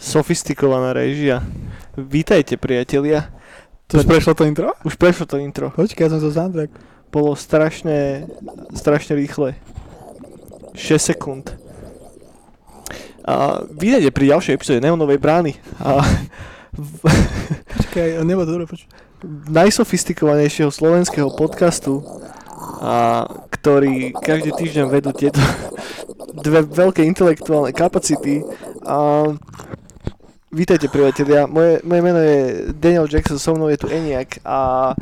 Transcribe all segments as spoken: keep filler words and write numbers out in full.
Sofistikovaná režia. Vítajte, priatelia. To už prešlo to intro? Už prešlo to intro. Počkaj, ja som sa soundtrack. Bolo strašne, strašne rýchle. šesť sekúnd. A vítajte pri ďalšej epizóde Neonovej brány. A počkaj, nebo to dobre počuť. Najsofistikovanejšieho slovenského podcastu, a ktorý každý týždeň vedú tieto dve veľké intelektuálne kapacity. A vítajte, priatelia, moje, moje meno je Daniel Jackson, so mnou je tu Eniac a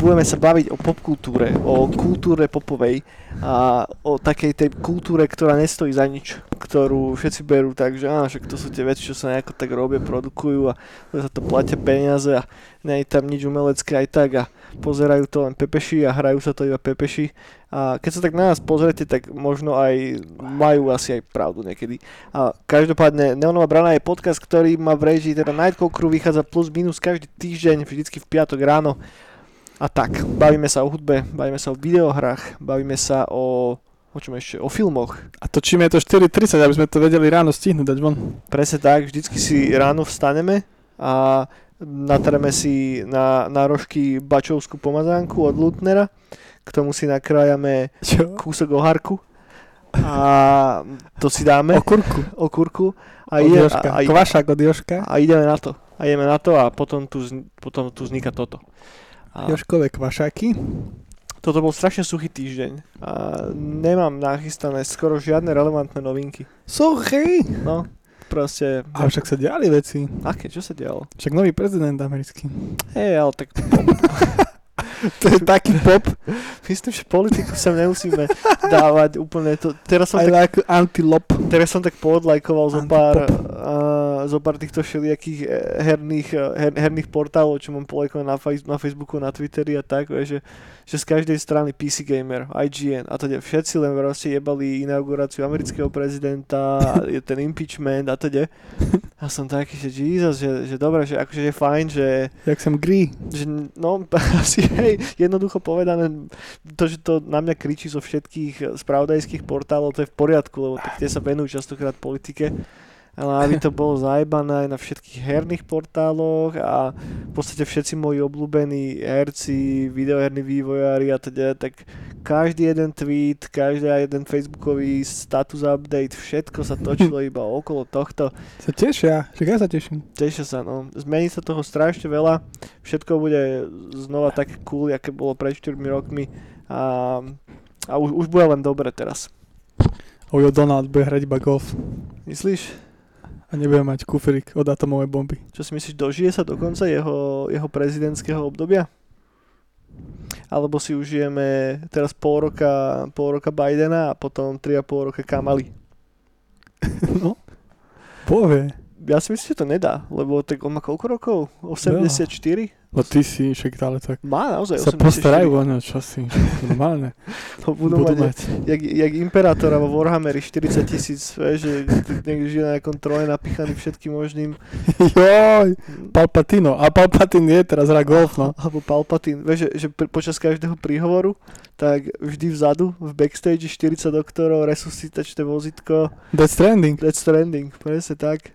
budeme sa baviť o popkultúre, o kultúre popovej a o takej tej kultúre, ktorá nestojí za nič, ktorú všetci berú tak, že áno, však to sú tie veci, čo sa nejako tak robia, produkujú a za to platia peniaze a nie je tam nič umelecké aj tak a pozerajú to len pepeši a hrajú sa to iba pepeši a keď sa tak na nás pozrete, tak možno aj majú asi aj pravdu niekedy. A každopádne Neonová brána je podcast, ktorý má v režii teda Nightcall crew, vychádza plus minus každý týždeň, vždycky v piatok ráno. A tak, bavíme sa o hudbe, bavíme sa o videohrách, bavíme sa o, o čom ešte, o filmoch. A točíme to štyri tridsať, aby sme to vedeli ráno stihnúť dať von. Presne tak, vždycky si ráno vstaneme a natreme si na, na rožky bačovskú pomazánku od Lutnera, k tomu si nakrájame Čo? kúsok ohárku a to si dáme. Okurku. Okurku. A, ide, a, a, Kvašak od Jožka. A ideme na to. A ideme na to a potom tu, potom tu vzniká toto. A Jožkové kvašáky. Toto bol strašne suchý týždeň a nemám nachystané skoro žiadne relevantné novinky. Suchý? No, proste. A však sa diali veci. Aké? Čo sa dialo? Však nový prezident americký. Hej, ale tak pop. To je taký pop. Myslím, že politiku sa nemusíme dávať úplne to. Teraz som I tak like antilop. Teraz som tak poodlajkoval zo pár, uh, zo pár týchto všelijakých herných, her, herných portálov, čo mám polajkované na, fej, na Facebooku, na Twitteri a tak, že, že z každej strany pé cé Gamer, í gé en a teda všetci len proste jebali inauguráciu amerického prezidenta, ten impeachment a teda. A som taký, že Jesus, že, že dobré, že akože je fajn, že jak som grí. Že, no, asi hej, jednoducho povedané, to, že to na mňa kričí zo všetkých spravodajských portálov, to je v poriadku, lebo tie sa venujú častokrát politike. Ale aby to bolo zajebané aj na všetkých herných portáloch a v podstate všetci moji obľúbení herci, videoherní vývojári a teda, tak každý jeden tweet, každý jeden facebookový status update, všetko sa točilo iba okolo tohto. Sa tešia, však ja sa teším. Tešia sa, no. Zmení sa toho strašne veľa, všetko bude znova také cool, aké bolo pred štyrmi rokmi a, a už, už bude len dobre teraz. Ojo, Donald bude hrať iba golf. Myslíš? A nebude mať kufrík od atomovej bomby. Čo si myslíš, dožije sa do konca jeho, jeho prezidentského obdobia? Alebo si užijeme teraz pol roka, pol roka Bidena a potom tri a pol roka Kamaly? No, povie. Ja si myslím, že to nedá, lebo tak on má koľko rokov? osemdesiatštyri? No ty si však dále tak. Má naozaj osemdesiatštyri. Sa postarajú o ňo časy, normálne. To budú, budú mať, mať. Jak, jak imperátora vo Warhammeri štyridsať tisíc, že niekde žije na nejakom tróne napichaný všetkým možným. Joj, Palpatino. A Palpatín je teraz hra golf, no. Alebo Palpatín, vieš, že, že počas každého príhovoru, tak vždy vzadu, v backstage štyridsať doktorov, resuscitačné vozítko. Death Stranding. Death Stranding, presne tak.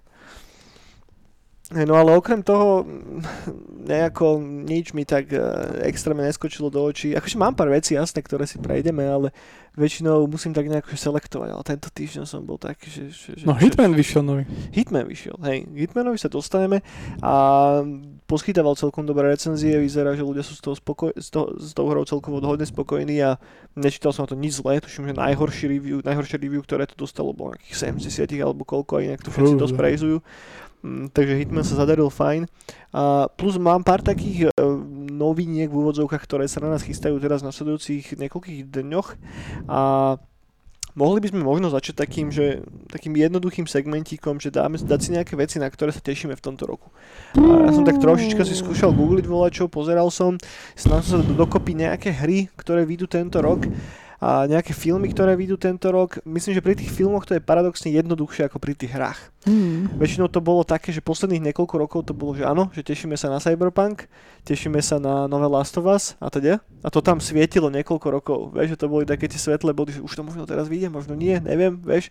No ale okrem toho nejako nič mi tak extrémne neskočilo do očí. Akože mám pár vecí jasné, ktoré si prejdeme, ale väčšinou musím tak nejako selektovať. Ale tento týždeň som bol taký, že, že... No Hitman že, vyšiel nový. Hitman vyšiel, hej. Hitmanovi sa dostaneme a poskytoval celkom dobré recenzie. Vyzerá, že ľudia sú s tou, spokoj- s tou, s tou hrou celkovo hodne spokojní a nečítal som na to nič zlé. Tuším, že najhorší review, najhoršie review, ktoré to dostalo, bolo nejakých sedemdesiat alebo koľko a inak to všetci dosť prejzujú. Takže Hitman sa zadaril fajn. A plus mám pár takých noviniek v úvodzovkách, ktoré sa na nás chystajú teraz v nasledujúcich niekoľkých dňoch. A mohli by sme možno začať takým, že, takým jednoduchým segmentíkom, že dáme dať si nejaké veci, na ktoré sa tešíme v tomto roku. A ja som tak trošička si skúšal googliť volačo, pozeral som, snažil som sa dokopy nejaké hry, ktoré vyjdú tento rok. a nejaké filmy, ktoré vyjdú tento rok. Myslím, že pri tých filmoch to je paradoxne jednoduchšie ako pri tých hrách. Mm. Väčšinou to bolo také, že posledných niekoľko rokov to bolo, že áno, že tešíme sa na Cyberpunk, tešíme sa na nové Last of Us a teda. A to tam svietilo niekoľko rokov, vieš, že to boli také tie svetlé body, že už to možno teraz vyjde, možno nie, neviem, vieš.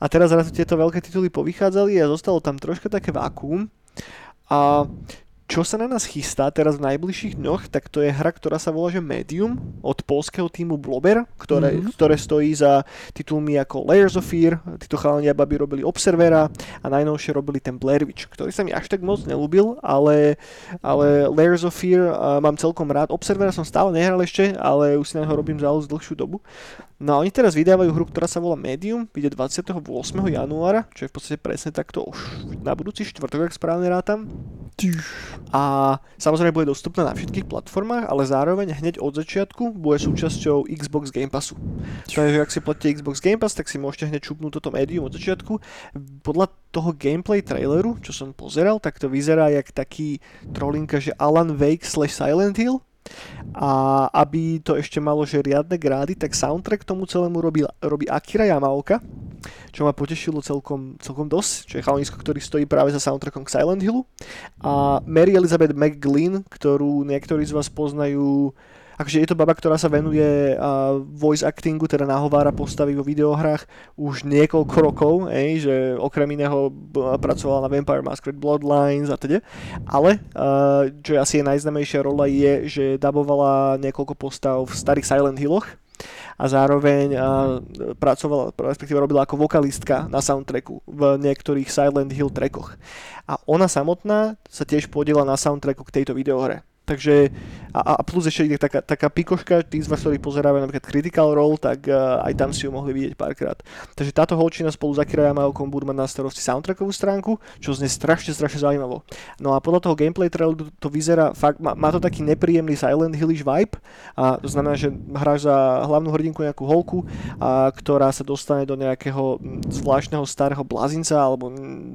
A teraz zrazu tieto veľké tituly povychádzali a zostalo tam troška také vákuum. A čo sa na nás chystá teraz v najbližších dňoch, tak to je hra, ktorá sa volá že Medium od poľského týmu Bloober, ktoré, mm-hmm. ktoré stojí za titulmi ako Layers of Fear, títo chalani a babi robili Observera a najnovšie robili ten Blair Witch, ktorý sa mi až tak moc nelúbil, ale, ale Layers of Fear mám celkom rád. Observera som stále nehral ešte, ale už si na neho robím záľuž dlhšiu dobu. No a oni teraz vydávajú hru, ktorá sa volá Medium, vyjde dvadsiateho ôsmeho januára, čo je v podstate presne takto už na budúci štvrtok, ak správne rátam. A samozrejme bude dostupná na všetkých platformách, ale zároveň hneď od začiatku bude súčasťou Xbox Game Passu. Takže ak si platíte Xbox Game Pass, tak si môžete hneď čupnúť toto Medium od začiatku. Podľa toho gameplay traileru, čo som pozeral, tak to vyzerá jak taký trolinka, že Alan Wake slash Silent Hill. A aby to ešte malo že riadne grády, tak soundtrack tomu celému robí, robí Akira Yamaoka, čo ma potešilo celkom, celkom dosť, čo je chalanisko, ktorý stojí práve za soundtrackom k Silent Hillu. A Mary Elizabeth McGlynn, ktorú niektorí z vás poznajú, akože je to baba, ktorá sa venuje uh, voice actingu, teda nahovára postavy vo videohrách už niekoľko rokov, ej, že okrem iného b- pracovala na Vampire Masquerade Bloodlines a teda. Ale, uh, čo je asi jej najznamejšia rola je, že dabovala niekoľko postav v starých Silent Hilloch a zároveň uh, pracovala, respektíve robila ako vokalistka na soundtracku v niektorých Silent Hill trackoch. A ona samotná sa tiež podiela na soundtracku k tejto videohre. Takže, a, a plus ešte ide taká, taká pikoška, tí z vás, ktorí pozerávajú napríklad Critical Role, tak uh, aj tam si ju mohli vidieť párkrát. Takže táto holčina spolu s Akira Yamaokom budú mať na starosti soundtrackovú stránku, čo znie strašne, strašne zaujímavo. No a podľa toho gameplay traileru to vyzerá, fakt, má, má to taký nepríjemný Silent Hillish vibe, a to znamená, že hráš za hlavnú hrdinku nejakú holku, a, ktorá sa dostane do nejakého zvláštneho starého blázinca, alebo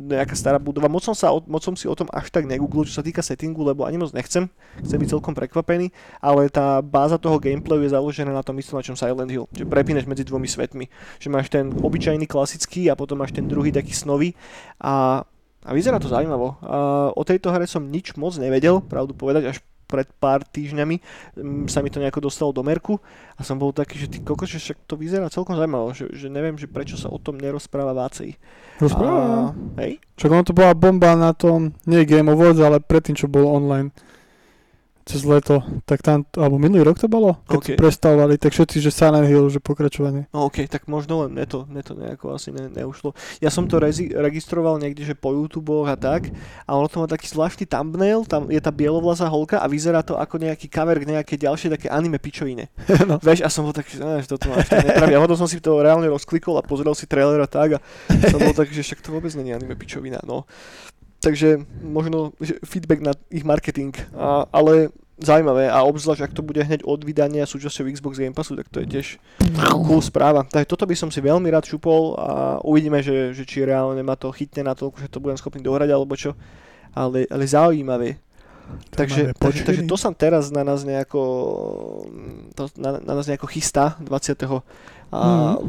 nejaká stará budova. Moc som, sa, moc som si o tom až tak negooglil, čo sa týka settingu, lebo ani moc nechcem. Chcem byť celkom prekvapený, ale tá báza toho gameplayu je založená na tom istom, na čom Silent Hill. Že prepínaš medzi dvomi svetmi. Že máš ten obyčajný, klasický a potom máš ten druhý, taký snový. A, a vyzerá to zaujímavo. A o tejto hre som nič moc nevedel, pravdu povedať, až pred pár týždňami sa mi to nejako dostalo do merku a som bol taký, že ty kokos, že však to vyzerá celkom zaujímavo, že, že neviem, že prečo sa o tom nerozpráva vácej. Rozpráva. A, hej? Však ono to bola bomba na tom, nie Game Awards, ale predtým, čo bolo online. Cez leto, tak tam, alebo minulý rok to bolo, keď okay. prestávali, tak všetci, že Silent Hill, že pokračovanie. No okej, okay, tak možno len mne to, mne to nejako asi ne, neušlo. Ja som to rezi- registroval niekde, že po YouTube a tak, a ono to má taký zvláštny thumbnail, tam je tá bielovlasá holka a vyzerá to ako nejaký cover k nejaké ďalšie také anime pičovine. No. Veš, a som bol tak, že toto máš tak nepraví. A potom som si to reálne rozklikol a pozrel si trailer a tak a som bol tak, že však to vôbec nie je anime pičovina, no. Takže možno feedback na ich marketing, a, ale zaujímavé a obzvlášť, ak to bude hneď od vydania súčasťou Xbox Game Passu, tak to je tiež cool správa. Takže toto by som si veľmi rád šupol a uvidíme, že, že či reálne ma to chytne na toľko, že to budem schopný dohrať alebo čo, ale, ale zaujímavé. Takže, takže, takže to sa teraz na nás nejako, to na, na nás nejako chystá dvadsiateho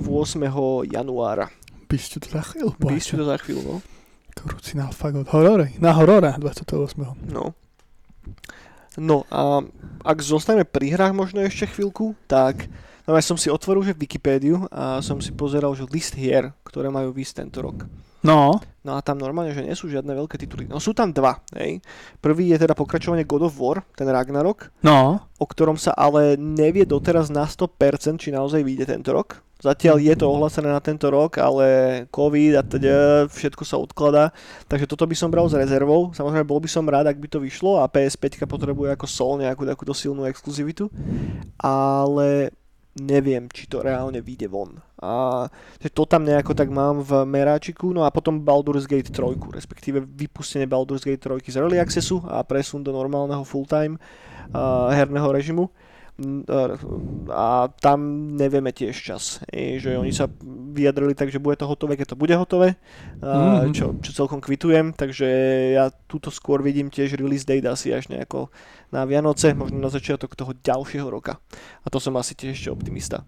ôsmeho januára. Byš tu to za chvíľu. Byš tu to za chvíľu, no. Krucinál fakt od horore. Na horora dvadsiateho ôsmeho No. No a ak zostaneme pri hrách možno ešte chvíľku, tak no ja som si otvoril že Wikipédiu a som si pozeral že list hier, ktoré majú výsť tento rok. No. No a tam normálne, že nie sú žiadne veľké tituly. No sú tam dva, hej. Prvý je teda pokračovanie God of War, ten Ragnarok. No. O ktorom sa ale nevie doteraz na sto percent, či naozaj vyjde tento rok. Zatiaľ je to ohlásené na tento rok, ale COVID a teda všetko sa odkladá. Takže toto by som bral s rezervou. Samozrejme, bol by som rád, ak by to vyšlo a pé es päť potrebuje ako sol nejakú takú dosilnú exkluzivitu. Ale neviem, či to reálne vyjde von. A to tam nejako tak mám v meráčiku. No a potom Baldur's Gate tri, respektíve vypustenie Baldur's Gate tri z Early Accessu a presun do normálneho full-time uh, herného režimu. a tam nevieme tiež čas, že oni sa vyjadrili tak, že bude to hotové, keď to bude hotové, mm-hmm. čo, čo celkom kvitujem, takže ja túto skôr vidím tiež release date asi až nejako na Vianoce, možno na začiatok toho ďalšieho roka, a to som asi tiež ešte optimista.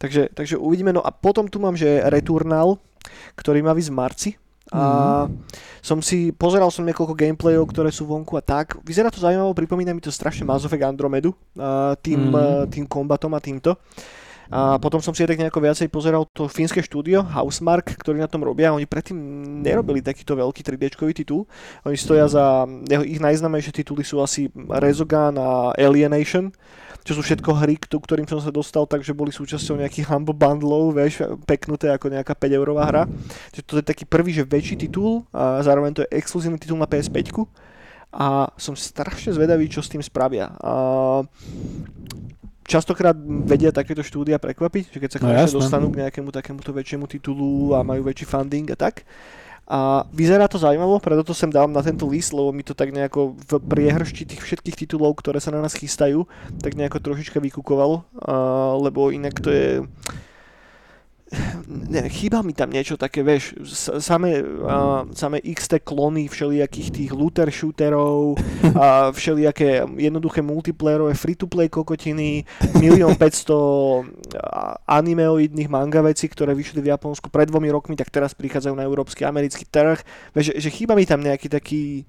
Takže, takže uvidíme, no a potom tu mám, že Returnal, ktorý má ísť v marci. A som si, pozeral som niekoľko gameplayov, ktoré sú vonku a tak. Vyzerá to zaujímavo, pripomína mi to strašne Mass Effect Andromedu, tým, mm. tým kombatom a týmto. A potom som si aj tak nejako viacej pozeral to fínske štúdio Housemarque, ktorí na tom robia. Oni predtým nerobili takýto veľký tri dé-čkový titul. Oni stoja za, ich najznámejšie tituly sú asi Resogun a Alienation, čo sú všetko hry, ktorým som sa dostal, takže boli súčasťou nejakých humble bundlov, vieš, peknuté ako nejaká päť eurová hra. Čiže to je taký prvý, že väčší titul, a zároveň to je exkluzívny titul na pé es päť a som strašne zvedavý, čo s tým spravia. A častokrát vedia takéto štúdia prekvapiť, že keď sa konečne no, dostanú k nejakému takémuto väčšiemu titulu a majú väčší funding a tak. A vyzerá to zaujímavo, preto to sem dám na tento list, lebo mi to tak nejako v priehršti tých všetkých titulov, ktoré sa na nás chystajú, tak nejako trošička vykúkovalo, lebo inak to je... Ne, chýba mi tam niečo také, vieš, samé, uh, samé iks té klony všelijakých tých looter shooterov a všelijaké jednoduché multiplayerové free-to-play kokotiny, milión päťsto animeoidných manga vecí, ktoré vyšli v Japonsku pred dvomi rokmi, tak teraz prichádzajú na európsky americký trh, vieš, že, že chýba mi tam nejaký taký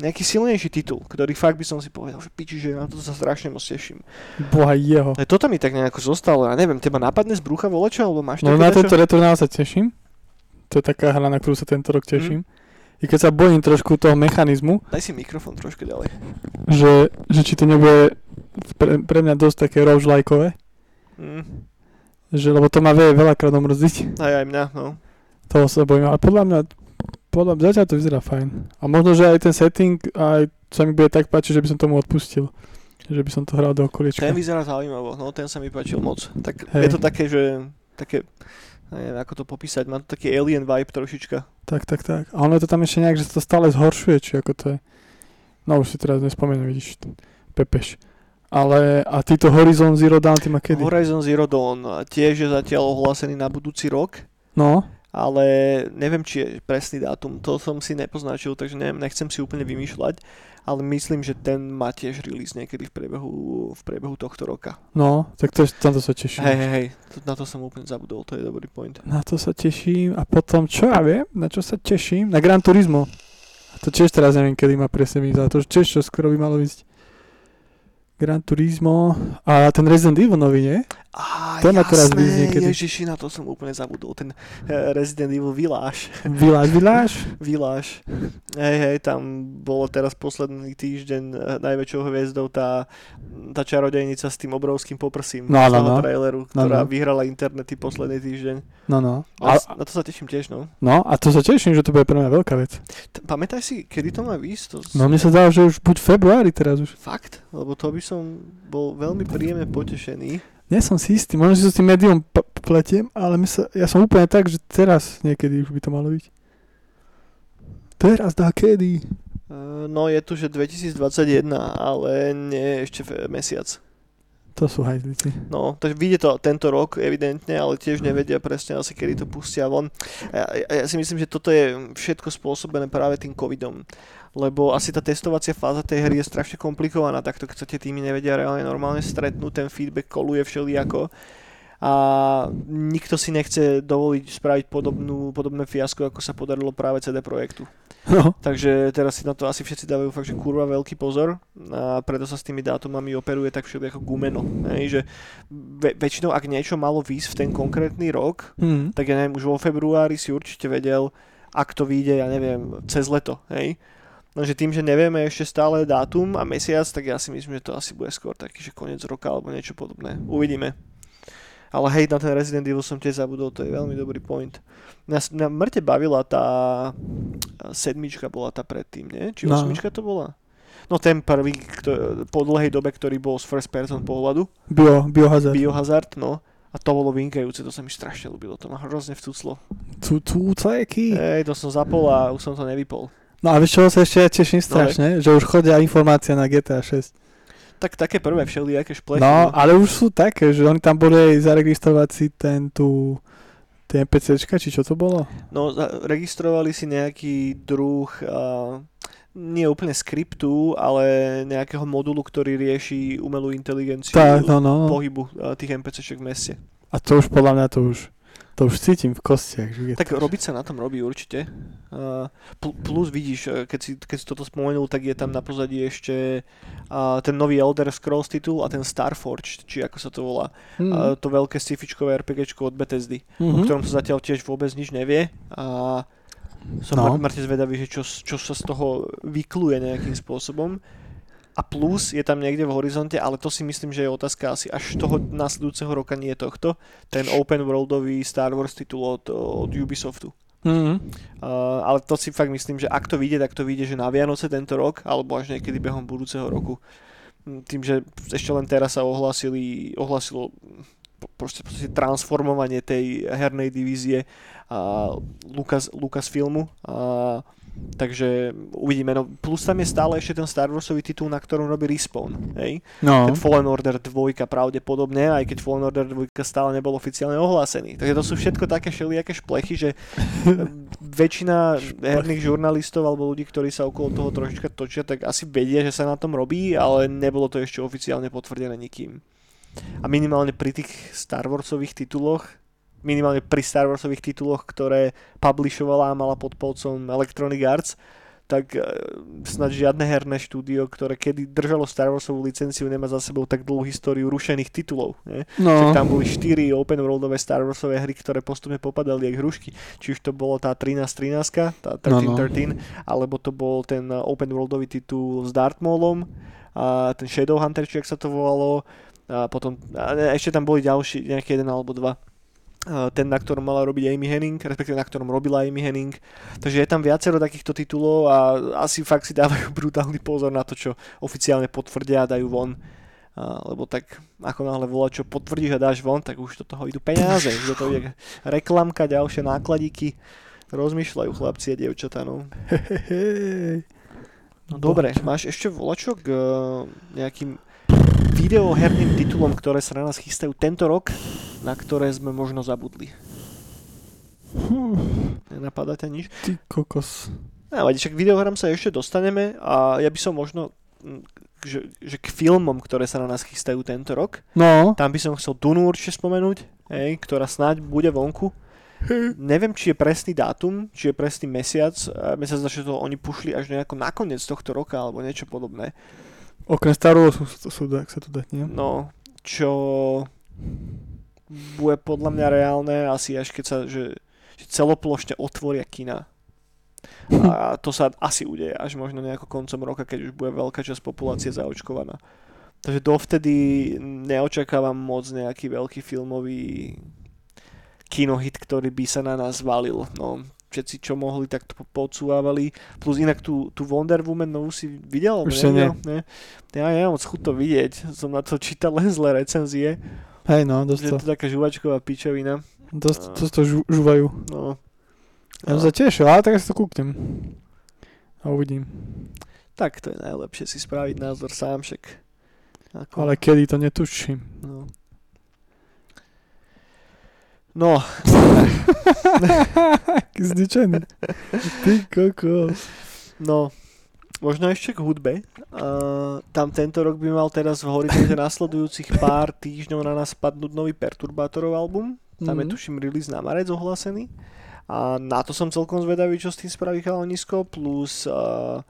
nejaký silnejší titul, ktorý fakt by som si povedal, že piči, že na to sa strašne moc teším. Boha jeho. Toto mi tak nejako zostalo, ja neviem, teba napadne z brucha volečo, alebo máš no, také... No na tento Returnal sa teším, to je taká hra, na ktorú sa tento rok teším. Mm. I keď sa bojím trošku toho mechanizmu... Daj si mikrofón trošku ďalej. Že, že či to nebude pre, pre mňa dosť také roguelikeové. Mm. Že, lebo to ma vie veľakrát omrziť. Aj aj mňa, no. Toho sa bojím, ale podľa mňa... Podľa mňa zatiaľ to vyzerá fajn. A možno, že aj ten setting aj sa mi bude tak páčiť, že by som tomu odpustil. Že by som to hral do okolička. Ten vyzerá zaujímavo, no ten sa mi páčil moc. Tak hey. Je to také, že... Také, neviem, ako to popísať, má to taký alien vibe trošička. Tak, tak, tak. A ono je to tam ešte nejak, že sa to stále zhoršuje, či ako to je. No už si teraz nespomenú, vidíš, pepeš. Ale a týto Horizon Zero Dawn, ty ma kedy? Horizon Zero Dawn tiež je zatiaľ ohlásený na budúci rok. No. Ale neviem, či je presný dátum, to som si nepoznačil, takže neviem, nechcem si úplne vymýšľať, ale myslím, že ten má tiež release niekedy v priebehu, v priebehu tohto roka. No, tak to, tam to sa teším. Hej, hej, hej, na to som úplne zabudol, to je dobrý point. Na to sa teším a potom, čo ja viem, na čo sa teším, na Gran Turismo. A to tiež teraz neviem, kedy má presne výsť, ale to tiež čo skoro by malo ísť. Gran Turismo a ten Resident Evil nový, nie? Á, ten jasné, ježiši, na to som úplne zabudol, ten Resident Evil Village. Village, Village? Village. Hej, hej, tam bolo teraz posledný týždeň najväčšou hviezdou tá, tá čarodejnica s tým obrovským poprsím no, no, z toho no. traileru, ktorá no, no. vyhrala internety posledný týždeň. No, no. A, a, na to sa teším tiež, no. No, a to sa teším, že to bude pre mňa veľká vec. T- pamätaj si, kedy to má výsť? No, mne sa dá, že už buď februári teraz už. Fakt? Lebo to by som bol veľmi príjemne potešený. Nie som si istý, možno si to s tým Medium p- pletiem, ale sa, ja som úplne tak, že teraz niekedy už by to malo byť. Teraz dá kedy? No je tu, že dvetisícdvadsaťjeden, ale nie ešte mesiac. To sú hajzlici. No, takže vyjde to tento rok evidentne, ale tiež nevedia presne asi, kedy to pustia von. Ja, ja si myslím, že toto je všetko spôsobené práve tým covidom. Lebo asi tá testovacia fáza tej hry je strašne komplikovaná, takto keď sa tie týmy nevedia reálne normálne stretnúť, ten feedback koluje všelijako a nikto si nechce dovoliť spraviť podobnú, podobné fiasko, ako sa podarilo práve cé dé Projektu. No. Takže teraz si na to asi všetci dávajú fakt, že kurva veľký pozor a preto sa s tými dátumami operuje tak všelijako gumeno. Hej, že ve- väčšinou, ak niečo malo výsť v ten konkrétny rok, mm. tak ja neviem, už vo februári si určite vedel, ak to vyjde, ja neviem, cez leto, hej. Lenže tým, že nevieme ešte stále dátum a mesiac, tak ja si myslím, že to asi bude skôr taký, že koniec roka alebo niečo podobné. Uvidíme. Ale hej, na ten Resident Evil som tiež zabudol, to je veľmi dobrý point. Na, na mŕte bavila tá sedmička bola tá predtým, nie? Či no. osmička to bola? No ten prvý, ktorý, po dlhej dobe, ktorý bol z first person pohľadu. Bio, biohazard. Biohazard, no. A to bolo vynikajúce, to sa mi strašne ľúbilo, to ma hrozne vcuclo. Cucleky? Hej, to som zapol a už som to nevypol. No a vieš, čo sa ešte ja teším strašne? No, že už chodia informácia na gé té á šesť. tak také prvé všelijaké šplechy. No, ale už sú také, že oni tam boli zaregistrovať si ten tú ten NPCčka, či čo to bolo? No, registrovali si nejaký druh uh, nie úplne skriptu, ale nejakého modulu, ktorý rieši umelú inteligenciu tá, no, no. pohybu tých NPCček v meste. A to už podľa mňa to už to už cítim v kostiach. Tak robiť sa na tom robí určite. Plus vidíš, keď si, keď si toto spomenul, tak je tam na pozadí ešte ten nový Elder Scrolls titul a ten Starforged, či ako sa to volá. Mm. To veľké sci-fičkové RPGčko od Bethesdy, mm-hmm. o ktorom sa zatiaľ tiež vôbec nič nevie. A som no. mŕte zvedavý, že čo, čo sa z toho vykluje nejakým spôsobom. A plus je tam niekde v horizonte, ale to si myslím, že je otázka asi až toho nasledujúceho roka, nie tohto. Ten open worldový Star Wars titul od, od Ubisoftu. Mm-hmm. Uh, ale to si fakt myslím, že ak to vyjde, tak to vyjde, že na Vianoce tento rok, alebo až niekedy behom budúceho roku. Tým, že ešte len teraz sa ohlasili, ohlasilo proste, proste transformovanie tej hernej divízie uh, Lucas, Lucasfilmu. Uh, takže uvidíme. No, plus tam je stále ešte ten Star Warsový titul, na ktorom robí Respawn. Hej? No. Ten Fallen Order dva pravdepodobne, aj keď Fallen Order dva stále nebol oficiálne ohlásený. Takže to sú všetko také všelijaké šplechy, že väčšina herných žurnalistov alebo ľudí, ktorí sa okolo toho trošička točia, tak asi vedia, že sa na tom robí, ale nebolo to ešte oficiálne potvrdené nikým. A minimálne pri tých Star Warsových tituloch, minimálne pri Star Warsových tituloch, ktoré publishovala a mala pod palcom Electronic Arts, tak snad žiadne herné štúdio, ktoré kedy držalo Star Warsovú licenciu, nemá za sebou tak dlhú históriu rušených titulov. No. Tam boli štyri open worldové Star Warsové hry, ktoré postupne popadali jak hrušky. Či už to bolo tá trinásť trinásť, tá trinásť trinásť, no, no. alebo to bol ten open worldový titul s Darth Maulom, a ten Shadowhunter, či ak sa to volalo. A potom, a ešte tam boli ďalší, nejaký jeden alebo dva. Ten, na ktorom mala robiť Amy Henning, respektíve na ktorom robila Amy Henning. Takže je tam viacero takýchto titulov a asi fakt si dávajú brutálny pozor na to, čo oficiálne potvrdia a dajú von. Lebo tak ako náhle volá, čo potvrdíš a dáš von, tak už do toho idú peniaze. Do toho ide reklamka, ďalšie nákladíky. Rozmýšľajú chlapci a dievčatá. No. No dobre, máš ešte volačok nejakým videoherným titulom, ktoré sa na nás chystajú tento rok, na ktoré sme možno zabudli. Hmm. Nenapadá ťa nič? Ty kokos. No, však videohrám sa ešte dostaneme a ja by som možno, že, že k filmom, ktoré sa na nás chystajú tento rok, no. tam by som chcel Dunu určite spomenúť, hej, ktorá snáď bude vonku. Neviem, či je presný dátum, či je presný mesiac. Mesiac začne to, oni pušli až nejako nakoniec tohto roka alebo niečo podobné. Okrem starého sú, sú, sú, ak sa to dať, nie? No, čo bude podľa mňa reálne asi až keď sa, že, že celoplošne otvoria kina. A to sa asi udeje až možno nejako koncom roka, keď už bude veľká časť populácie zaočkovaná. Takže dovtedy neočakávam moc nejaký veľký filmový kinohit, ktorý by sa na nás valil, no. Všetci, čo mohli, tak to podsúvávali. Plus inak tú, tú Wonder Woman novú si videl? Už sa nie. nie? Ja nemám moc chuť to vidieť. Som na to čítal len zlé recenzie. Hej no, dosť to. Je to taká žuvačková pičovina. Dosť to, to žu, žuvajú. No. Ja som sa tešil, ale tak ja si to kúknem. A uvidím. Tak to je najlepšie si spraviť názor sám však. Ako... Ale kedy to netuším. No. No. Taký zničený. Ty kokos. No, možno ešte k hudbe. Uh, tam tento rok by mal teraz v horizonte nasledujúcich pár týždňov na nás padnúť nový Perturbátorov album. Tam mm-hmm. je tuším release na marec ohlásený. A na to som celkom zvedavý, čo s tým spraví Chalonisko. Plus uh,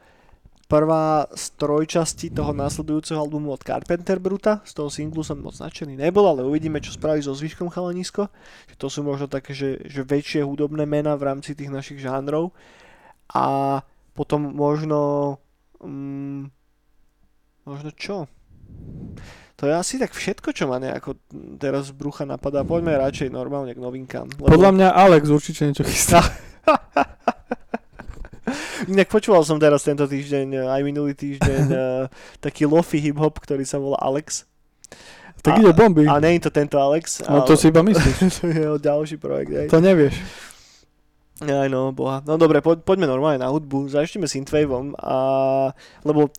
prvá z trojčasti toho nasledujúceho albumu od Carpenter Bruta. Z toho singlu som moc nadšený nebol, ale uvidíme, čo spraví so zvyškom Chalanisko. To sú možno také, že, že väčšie hudobné mená v rámci tých našich žánrov. A potom možno... Um, možno čo? To je asi tak všetko, čo ma nejako teraz z brucha napadá. Poďme radšej normálne k novinkám. Lebo... Podľa mňa Alex určite niečo chystá. Inak počúval som teraz tento týždeň, aj minulý týždeň, uh, taký lofi hip-hop, ktorý sa volá Alex. Tak ide bomby. A nie je to tento Alex. No ale... to si iba myslíš. To je ďalší projekt. Aj. To nevieš. Aj no, boha. No dobre, po, poďme normálne na hudbu. Začneme synthwaveom, a... lebo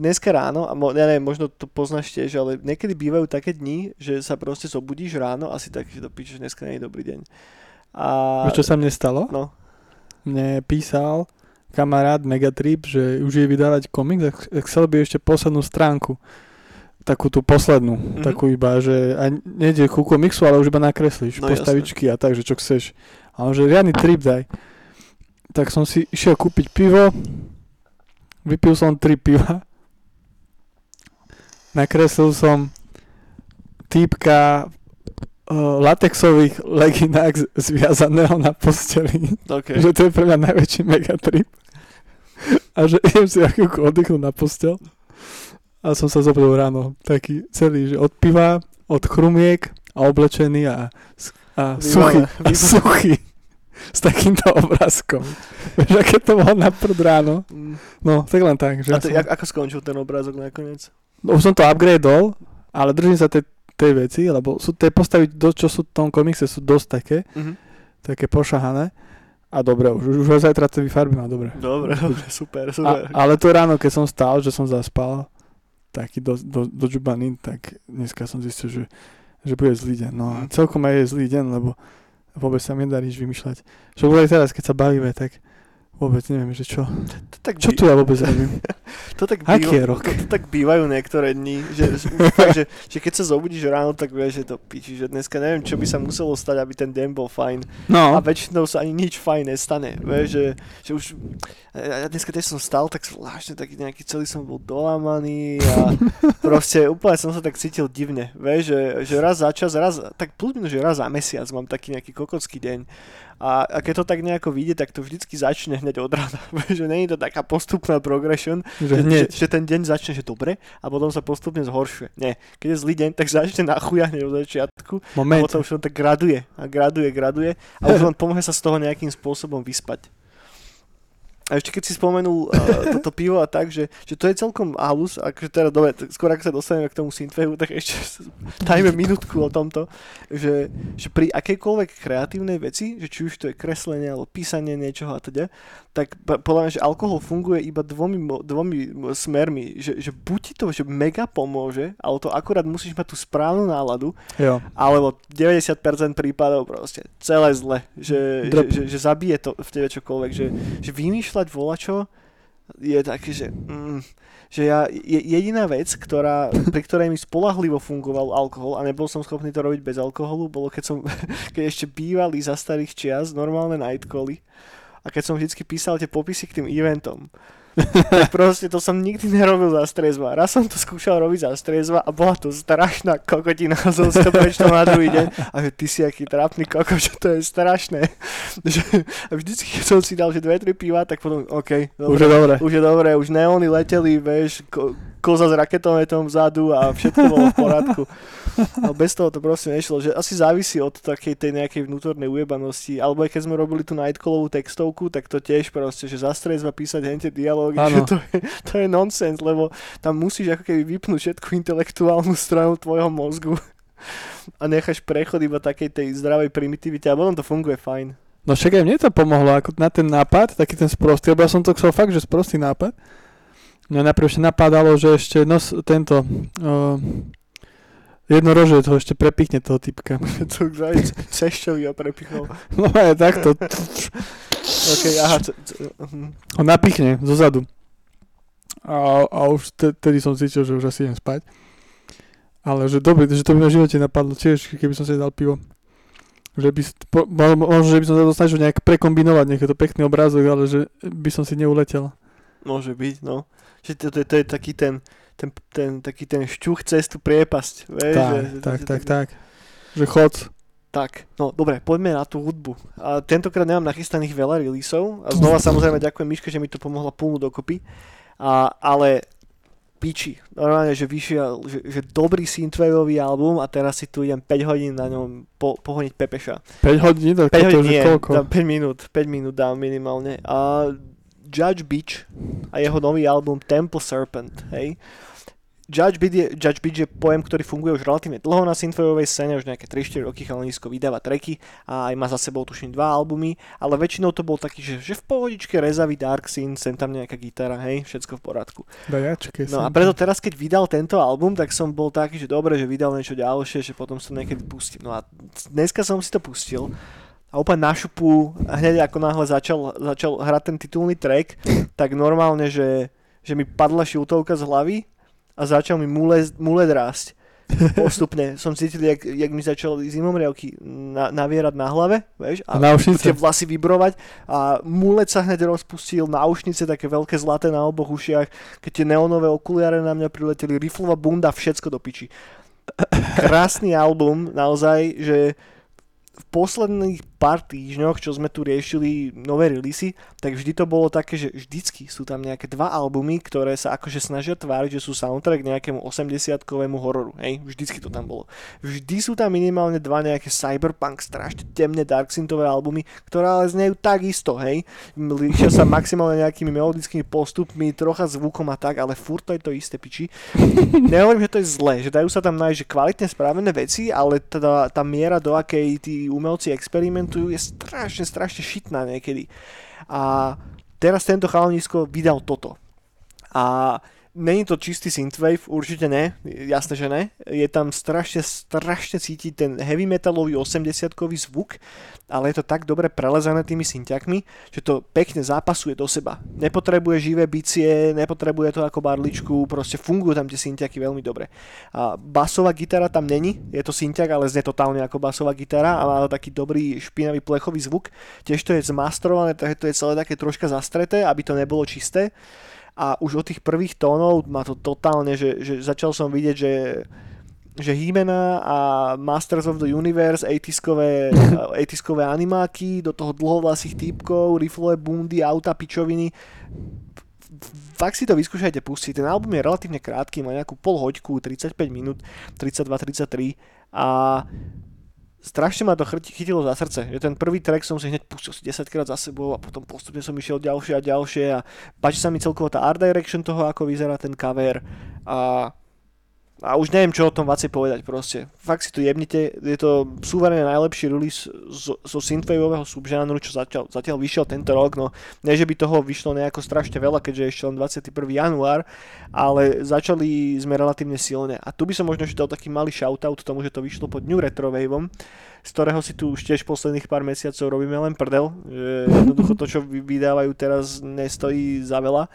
dneska ráno, a mo, ja neviem, možno to poznáš tiež, ale niekedy bývajú také dni, že sa proste zobudíš ráno asi tak, že to píčeš, dneska nie je dobrý deň. A... Čo sa mne stalo? No. Mne písal kamarát Megatrip, že už je vydávať komik, tak chcel by ešte poslednú stránku. Takú tú poslednú, mm-hmm. takú iba, že aj nejde ku komiksu, ale už iba nakreslíš, no, postavičky jasne. A tak, že čo chceš. A on, že riadny trip daj. Tak som si išiel kúpiť pivo, vypil som tri piva, nakreslil som týpka uh, latexových leginách zviazaného na posteli. Okay. Že to je pre mňa najväčší megatrip. A že idem si akúko oddychnúť na postel. A som sa zobudil ráno, taký celý, že od piva, od chrumiek a oblečený a, a suchý, a suchý s takýmto obrázkom. Vieš, aké to bolo naprd ráno? No, tak len tak. Že a to, ja som... ako skončil ten obrázok nakoniec? No, už som to upgradeol, ale držím sa tej, tej veci, lebo sú tie postavy, čo sú v tom komikse, sú dosť také, mm-hmm. také pošahané. A dobre, už, už ho zajtra to vyfarbím a dobre. Dobre, dobre, super, super. A, ale to ráno, keď som stál, že som zaspal, taký do, do, do džubanín, tak dneska som zistil, že, že bude zlý deň. No a celkom aj je zlý deň, lebo vôbec sa mi nedá nič vymýšľať. Čo bude teraz, keď sa bavíme, tak vôbec neviem, že čo. To, to čo by... tu ja vôbec robím? To, to, býva... to, to tak bývajú niektoré dni, že, fakt, že, že keď sa zobudíš ráno, tak vieš, že to piči, že dneska neviem, čo by sa muselo stať, aby ten deň bol fajn. No. A väčšinou sa ani nič fajn nestane. Vieš, že, že už... Ja dneska tiež som stal tak zvláštne, taký nejaký celý som bol dolámaný a proste úplne som sa tak cítil divne, vieš, že, že raz za čas, raz, tak plúdno, že raz za mesiac mám taký nejaký kokotský deň a, a keď to tak nejako vyjde, tak to vždycky začne hneď od rána, vieš, že nie je to taká postupná progression, že, že, že ten deň začne, že dobre a potom sa postupne zhoršuje. Nie, keď je zlý deň, tak začne na chuja hneď od začiatku Moment. A potom už on tak graduje a graduje, graduje a už len pomôže sa z toho nejakým spôsobom vyspať. A ešte keď si spomenul uh, toto pivo a tak, že, že to je celkom halus, akože teda dobre, skôr ako sa dostaneme k tomu synthwavu, tak ešte dajme minútku o tomto, že, že pri akejkoľvek kreatívnej veci, že či už to je kreslenie alebo písanie niečoho a teda, tak podľa mňa, že alkohol funguje iba dvomi, dvomi smermi, že, že buď ti to že mega pomôže, ale to akurát musíš mať tú správnu náladu, jo. Alebo deväťdesiat percent prípadov proste, celé zle, že, že, že, že zabije to v tebe čokoľvek, že, že vymýšľa volačo je také, že, mm, že ja, je, jediná vec, ktorá, pri ktorej mi spoľahlivo fungoval alkohol a nebol som schopný to robiť bez alkoholu, bolo keď som keď ešte bývali za starých čias normálne nightcally a keď som vždycky písal tie popisy k tým eventom. Tak proste to som nikdy nerobil za strezva. Raz som to skúšal robiť za strezva a bola to strašná kokotina. Som si to prečítal na druhý deň a že ty si aký trápny kokot, že to je strašné. A vždycky keď som si dal, že dve, tri piva, tak potom OK, dobre, už je dobré. Už je dobré, už neóny leteli, vieš, ko, koza s raketometom vzadu a všetko bolo v poriadku. Ale bez toho to proste nešlo, že asi závisí od takej tej nejakej vnútornej ujebanosti. Alebo aj keď sme robili tú nightcallovú textovku, tak to tiež proste, že za strezva písať hente dialog. Že to je, to je nonsens, lebo tam musíš ako keby vypnúť všetku intelektuálnu stranu tvojho mozgu a necháš prechod iba takej tej zdravej primitivite a potom to funguje fajn. No však aj mne to pomohlo ako na ten nápad, taký ten sprostý, lebo ja som to chcel fakt, že sprostý nápad. Mňa najprv ešte napadalo, že ešte nos, tento uh, jednorožec ho ešte prepichne toho typka. To už cešťový ho prepichol. No aj takto. Okay, aha, c- c- uh-huh. On napichne zo zadu. A, a už te, tedy som cítil, že už asi idem spať. Ale že dobre, že to by na živote napadlo tiež, keby som si dal pivo. Že by, možno, že by som sa to snažil nejak prekombinovať, nech je to pekný obrázok, ale že by som si neuletel. Môže byť, no. Že to, to, to je taký ten, ten, ten, taký ten šťuch cez tú priepasť. Vieš, tak, že, tak, že, tak, tak, tak. Že chod... Tak, no dobre, poďme na tú hudbu. A tentokrát nemám nachystaných veľa releaseov. A znova samozrejme ďakujem Miške, že mi to pomohla plnúť dokopy. A, ale piči, normálne, že vyšiel že, že dobrý synthwaveový album a teraz si tu idem päť hodín na ňom po, pohoniť pepeša. päť hodín? Tak päť hodín, nie, dám päť minút, päť minút dám minimálne. A Judge Bitch a jeho nový album Temple Serpent, hej. Judge Bitch je, Judge Bitch je pojem, ktorý funguje už relatívne dlho na synthwaveovej scéne, už nejaké tri štyri roky chalanisko vydáva tracky a aj má za sebou tuším dva albumy, ale väčšinou to bol taký, že, že v pohodičke rezavý dark synth, sem tam nejaká gitara, hej, všetko v poriadku. Dajačke. No a preto teraz, keď vydal tento album, tak som bol taký, že dobre, že vydal niečo ďalšie, že potom som niekedy pustím. No a dneska som si to pustil a úplne na šupu, hneď ako náhle začal, začal hrať ten titulný track, tak normálne, že, že mi padla šiltovka z hlavy a začal mi mule, mule drásť. Postupne som cítil, jak, jak mi začali zimomriavky na, navierať na hlave, vieš, a tie vlasy vibrovať a mulec sa hneď rozpustil, náušnice také veľké zlaté na oboch ušiach, keď tie neonové okuliare na mňa prileteli, riflová bunda, všetko do piči. Krásny album, naozaj, že v posledných pár týždňoch, čo sme tu riešili nové releasy, tak vždy to bolo také, že vždycky sú tam nejaké dva albumy, ktoré sa akože snažia tváriť, že sú soundtrack nejakému osemdesiatkovému hororu. Hej, vždycky to tam bolo. Vždy sú tam minimálne dva nejaké cyberpunk, strašne temne darksyntové albumy, ktoré ale znejú tak isto, hej. Líšia sa maximálne nejakými melodickými postupmi, trocha zvukom a tak, ale furt to je to isté piči. Nehovorím, že to je zlé, že dajú sa tam nájsť kvalitne spravené veci, ale teda tá miera, do akej tí umelci experimentujú, je strašne, strašne šitná niekedy. A teraz tento chalanisko vydal toto. A není to čistý synthwave, určite ne, jasné, že ne. Je tam strašne, strašne cítiť ten heavy metalový osemdesiatkový zvuk, ale je to tak dobre prelezané tými synťakmi, že to pekne zápasuje do seba. Nepotrebuje živé bicie, nepotrebuje to ako barličku, proste fungujú tam tie synťaky veľmi dobre. A basová gitara tam není, je to synťak, ale znie totálne ako basová gitara a má taký dobrý špinavý plechový zvuk. Tiež to je zmastrované, takže to je celé také troška zastreté, aby to nebolo čisté. A už od tých prvých tónov ma to totálne, že, že začal som vidieť, že, že Hitmana a Masters of the Universe, eightieskové eightieskové animáky, do toho dlhovlasých týpkov, riflové bundy, auta, pičoviny. Tak si to vyskúšajte pustiť. Ten album je relatívne krátky, má nejakú pol hoďku, tridsaťpäť minút, tridsaťdva tridsaťtri a strašne ma to chytilo za srdce, že ten prvý track som si hneď pustil si desaťkrát za sebou a potom postupne som išiel ďalšie a ďalšie a páči sa mi celkovo tá art direction toho, ako vyzerá ten cover a, a už neviem, čo o tom vaci povedať proste. Fakt si to jebnite, je to súverene najlepší release zo, zo synthwaveového subžánru, čo zatiaľ, zatiaľ vyšiel tento rok, no nie, že by toho vyšlo nejako strašne veľa, keďže ešte len dvadsiateho prvého januára, ale začali sme relatívne silne. A tu by som možno ešte dal taký malý shoutout tomu, že to vyšlo pod New Retrowaveom, z ktorého si tu už tiež posledných pár mesiacov robíme len prdel, že jednoducho to, čo vydávajú teraz, nestojí za veľa.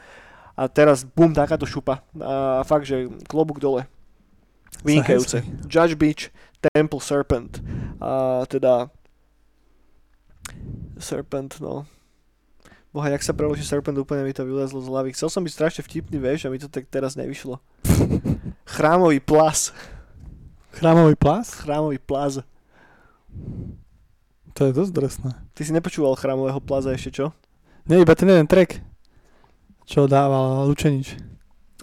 A teraz, bum, takáto šupa. A fakt, že klobúk dole. Vynikajúce. Judge Bitch, Temple Serpent. A teda... Serpent, no... Boha, jak sa preloží Serpent, úplne mi to vylezlo z hlavy. Chcel som byť strašne vtipný, vieš, a mi to tak teraz nevyšlo. Chrámový plas. Chrámový plas? Chrámový plas. To je dosť drsné. Ty si nepočúval Chrámového plaza ešte, čo? Nie, iba ten jeden track, čo dával Lučenič.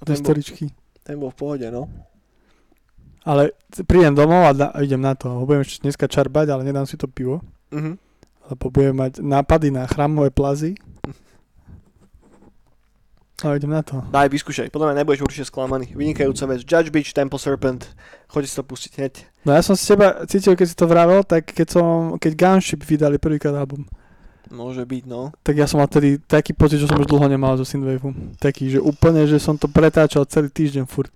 Do storičky. Ten bol v pohode, no. Ale prídem domov a da- idem na to. Budem ešte dneska čarbať, ale nedám si to pivo. Uh-huh. Lebo budem mať nápady na chrámové plazy. Ale idem na to. Daj, vyskúšaj. Podľa mňa nebudeš určite sklamaný. Vynikajúca vec. Judge Bitch, Temple Serpent. Choď si to pustiť hneď. No ja som si teba cítil, keď si to vravel, tak keď som, keď Gunship vydali prvýkrát album. Môže byť, no. Tak ja som mal tedy taký pocit, že som už dlho nemal zo synthwaveu. Taký, že úplne, že som to pretáčal celý týždeň furt.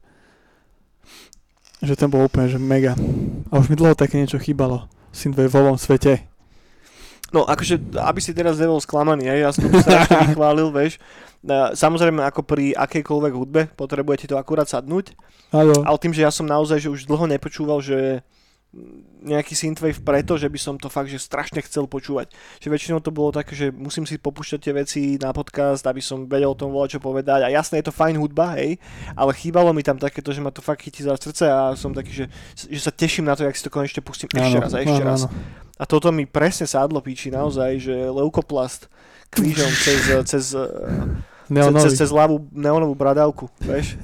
Že ten bol úplne, že mega. A už mi dlho také niečo chýbalo. Synthwaveovom svete. No akože, aby si teraz nebol sklamaný, aj ja som to strašne vychválil, vieš. Samozrejme, ako pri akejkoľvek hudbe, potrebujete to akurát sadnúť. Halo. Ale tým, že ja som naozaj že už dlho nepočúval, že nejaký synthwave preto, že by som to fakt, že strašne chcel počúvať. Že väčšinou to bolo také, že musím si popúšťať tie veci na podcast, aby som vedel o tom volať, čo povedať. A jasné, je to fajn hudba, hej, ale chýbalo mi tam takéto, že ma to fakt chytí za srdce a som taký, že, že sa teším na to, jak si to konečne pustím ešte raz a ešte raz. A toto mi presne sádlo píči, naozaj, že leukoplast krížom cez... cez Neonový. Cez, cez ľavú neonovú bradavku, vieš?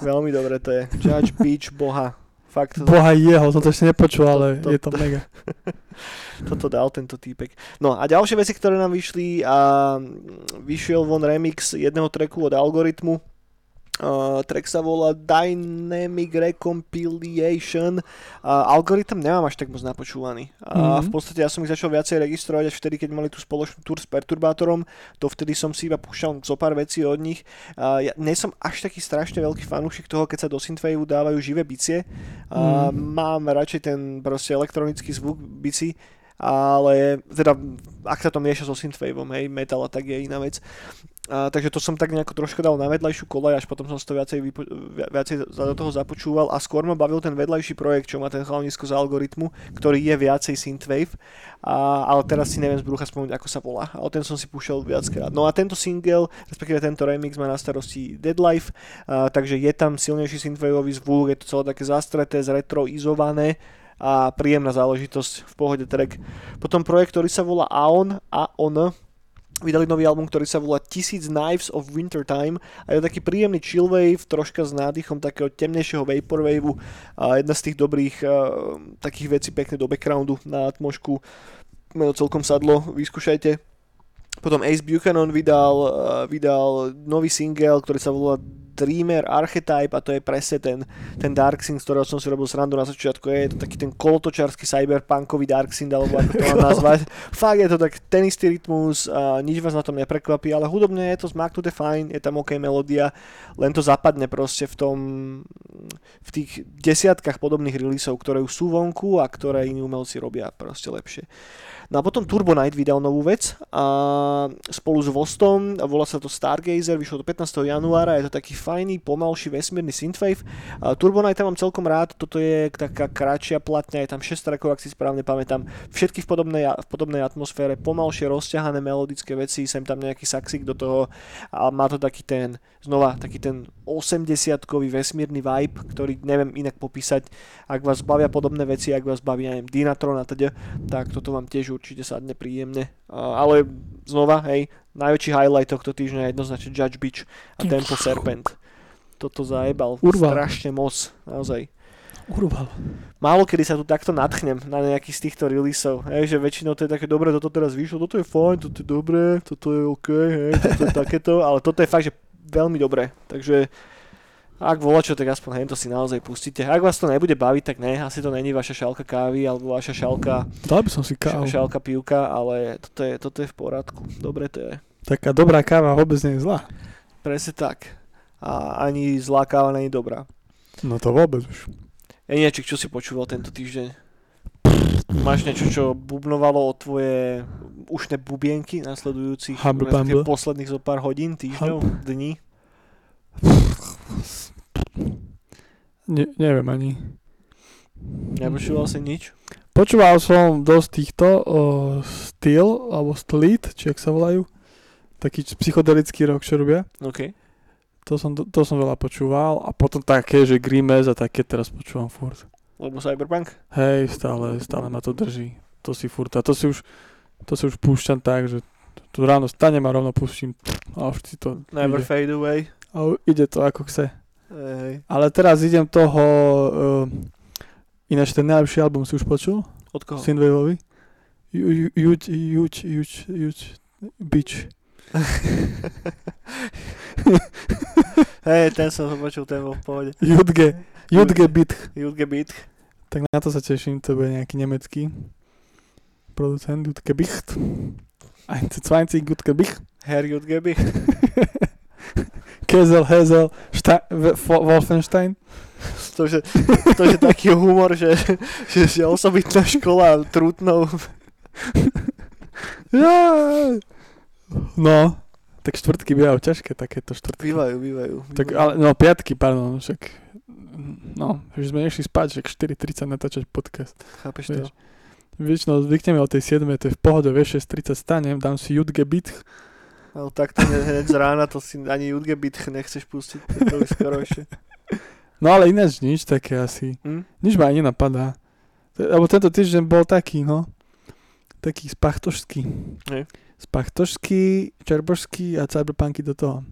Veľmi dobre to je. Judge Bitch, boha. Fakt. Boha jeho, som to ešte nepočul, ale to, to, je to mega. Toto dal tento týpek. No a ďalšie veci, ktoré nám vyšli, a vyšiel von remix jedného tracku od Algoritmu, Uh, track sa volá Dynamic Recompilation. Uh, Algoritm nemám až tak moc napočúvaný. Uh, mm-hmm. V podstate ja som ich začal viacej registrovať až vtedy, keď mali tú spoločnú tour s Perturbátorom. To vtedy som si iba púšťal zo pár vecí od nich. Uh, ja nie som až taký strašne veľký fanúšik toho, keď sa do synthwaveu dávajú živé bicie. Uh, mm-hmm. Mám radšej ten proste elektronický zvuk bici. Ale teda, ak sa to mieša so synthwaveom, hej, metal a tak je iná vec. A, takže to som tak nejako trošku dal na vedľajšiu kolaj, až potom som si to viacej, vypo, viacej do toho započúval a skôr ma bavil ten vedľajší projekt, čo má ten chalanisko z Algoritmu, ktorý je viacej synthwave, a, ale teraz si neviem z brucha spomenúť, ako sa volá, ale ten som si púšal viackrát. No a tento single, respektíve tento remix má na starosti Deadlife, a, takže je tam silnejší synthwaveový zvuk, je to celé také zastreté, zretroizované, a príjemná záležitosť, v pohode track. Potom projekt, ktorý sa volá Aon, Aon, vydali nový album, ktorý sa volá Thousand Knives of Wintertime a je taký príjemný chillwave, troška s nádychom takého temnejšieho vaporwaveu a jedna z tých dobrých uh, takých vecí pekne do backgroundu na atmošku. Meno celkom sadlo, vyskúšajte. Potom Ace Buchanan vydal, uh, vydal nový single, ktorý sa volá Dreamer Archetype a to je presne ten, ten Dark Synth, ktorého som si robil srandu na začiatku. Je to taký ten kolotočársky cyberpunkový Dark Synth, alebo ako to mám nazvať. Fakt je to tak ten istý rytmus, a nič vás na tom neprekvapí, ale hudobne je to zmaknuté fajn, je tam OK melódia, len to zapadne proste v tom, v tých desiatkách podobných releaseov, ktoré už sú vonku a ktoré iní umelci robia proste lepšie. No a potom Turbo Knight vydal novú vec a spolu s Vostom, volá sa to Stargazer, vyšlo to pätnásteho januára, je to taký fajný, pomalší vesmírny synthwave. Uh, Turbo Knight mám celkom rád, toto je taká kratšia platňa, je tam šesť trackov, ak si správne pamätám, všetky v podobnej, v podobnej atmosfére, pomalšie rozťahané melodické veci, sem tam nejaký saxík do toho a má to taký ten, znova taký ten osemdesiatkový vesmírny vibe, ktorý neviem inak popísať. Ak vás bavia podobné veci, ak vás baví, neviem, Dynatron a teda, tak toto vám tiež určite sadne príjemne. Uh, ale znova, hej, najväčší highlight tohto týždňa je jednoznačne Judge Bitch a Temple Serpent. Toto zajebal. Urval. Strašne moc, naozaj. Urval. Málo kedy sa tu takto nadchnem na nejakých z týchto releaseov, hej, že väčšinou to je také dobré, toto teraz vyšlo, toto je fajn, toto je dobré, toto je OK, hej, toto je takéto, ale toto je fakt, že veľmi dobré, takže ak volačo, tak aspoň hento si naozaj pustíte. Ak vás to nebude baviť, tak ne, asi to není vaša šálka kávy, alebo vaša šálka, dal by som si kávu. Šálka pivka, ale toto je, toto je v poriadku. Dobre to je. Taká dobrá káva vôbec nie je zlá. Presne tak. A ani zlá káva nie je dobrá. No to vôbec už. Eniačik, čo si počúval tento týždeň? Máš niečo, čo bubnovalo o tvoje ušné bubienky nasledujúcich posledných zo pár hodín, týždňov, Humble. Dní? Ne, neviem ani. Nepočúval si nič? Počúval som dosť týchto uh, Steel, alebo Slit, či jak sa volajú. Taký psychodelický rock, čo robia. Okay. To som, to som veľa počúval. A potom také, že Grimace a také teraz počúvam furt. Lebo Cyberpunk? Hej, stále, stále ma to drží. To si furt. A to si už, to si už púšťam tak, že tu ráno stanem a rovno púšťam. A už si to Never ide. Fade away. A ide to ako chce. Hej. Ale teraz idem toho... Uh, ináč ten najlepší album si už počul? Od koho? Synthwaveovi. Huge, huge, huge, huge, bitch. Hej, ten som počul, ten bol v pohode. Jutge, Jutge bitch. Jutge bitch. Tak na to sa teším, to bude nejaký nemecký producent, Jutge bicht. einundzwanzig Jutge bicht. Herr Jutge bicht. Kezel, Hezel, šta- Wolfenstein. To je, to je taký humor, že, že, že osobitná škola trutnou. No, tak štvrtky bývajú ťažké, takéto štvrtky. Bývajú, bývajú. bývajú. Tak, ale, no, piatky, pardon, však, no, že sme nešli spať, že štyri tridsať natáčať podcast. Chápeš to? Väčšinou zvykneme o tej siedmej, to je v pohode, vieš, šesť tridsať stanem, dám si Jutge bitch. Ale takto hneď z rána, to si ani Jutge bitch nechceš pustiť, to už skoro ešte. No ale ináč nič také asi, mm? nič ma ani nenapadá. Lebo tento týždeň bol taký, no, taký spachtošský. Hey. Spachtošský, čerbošský a cyberpunky do toho.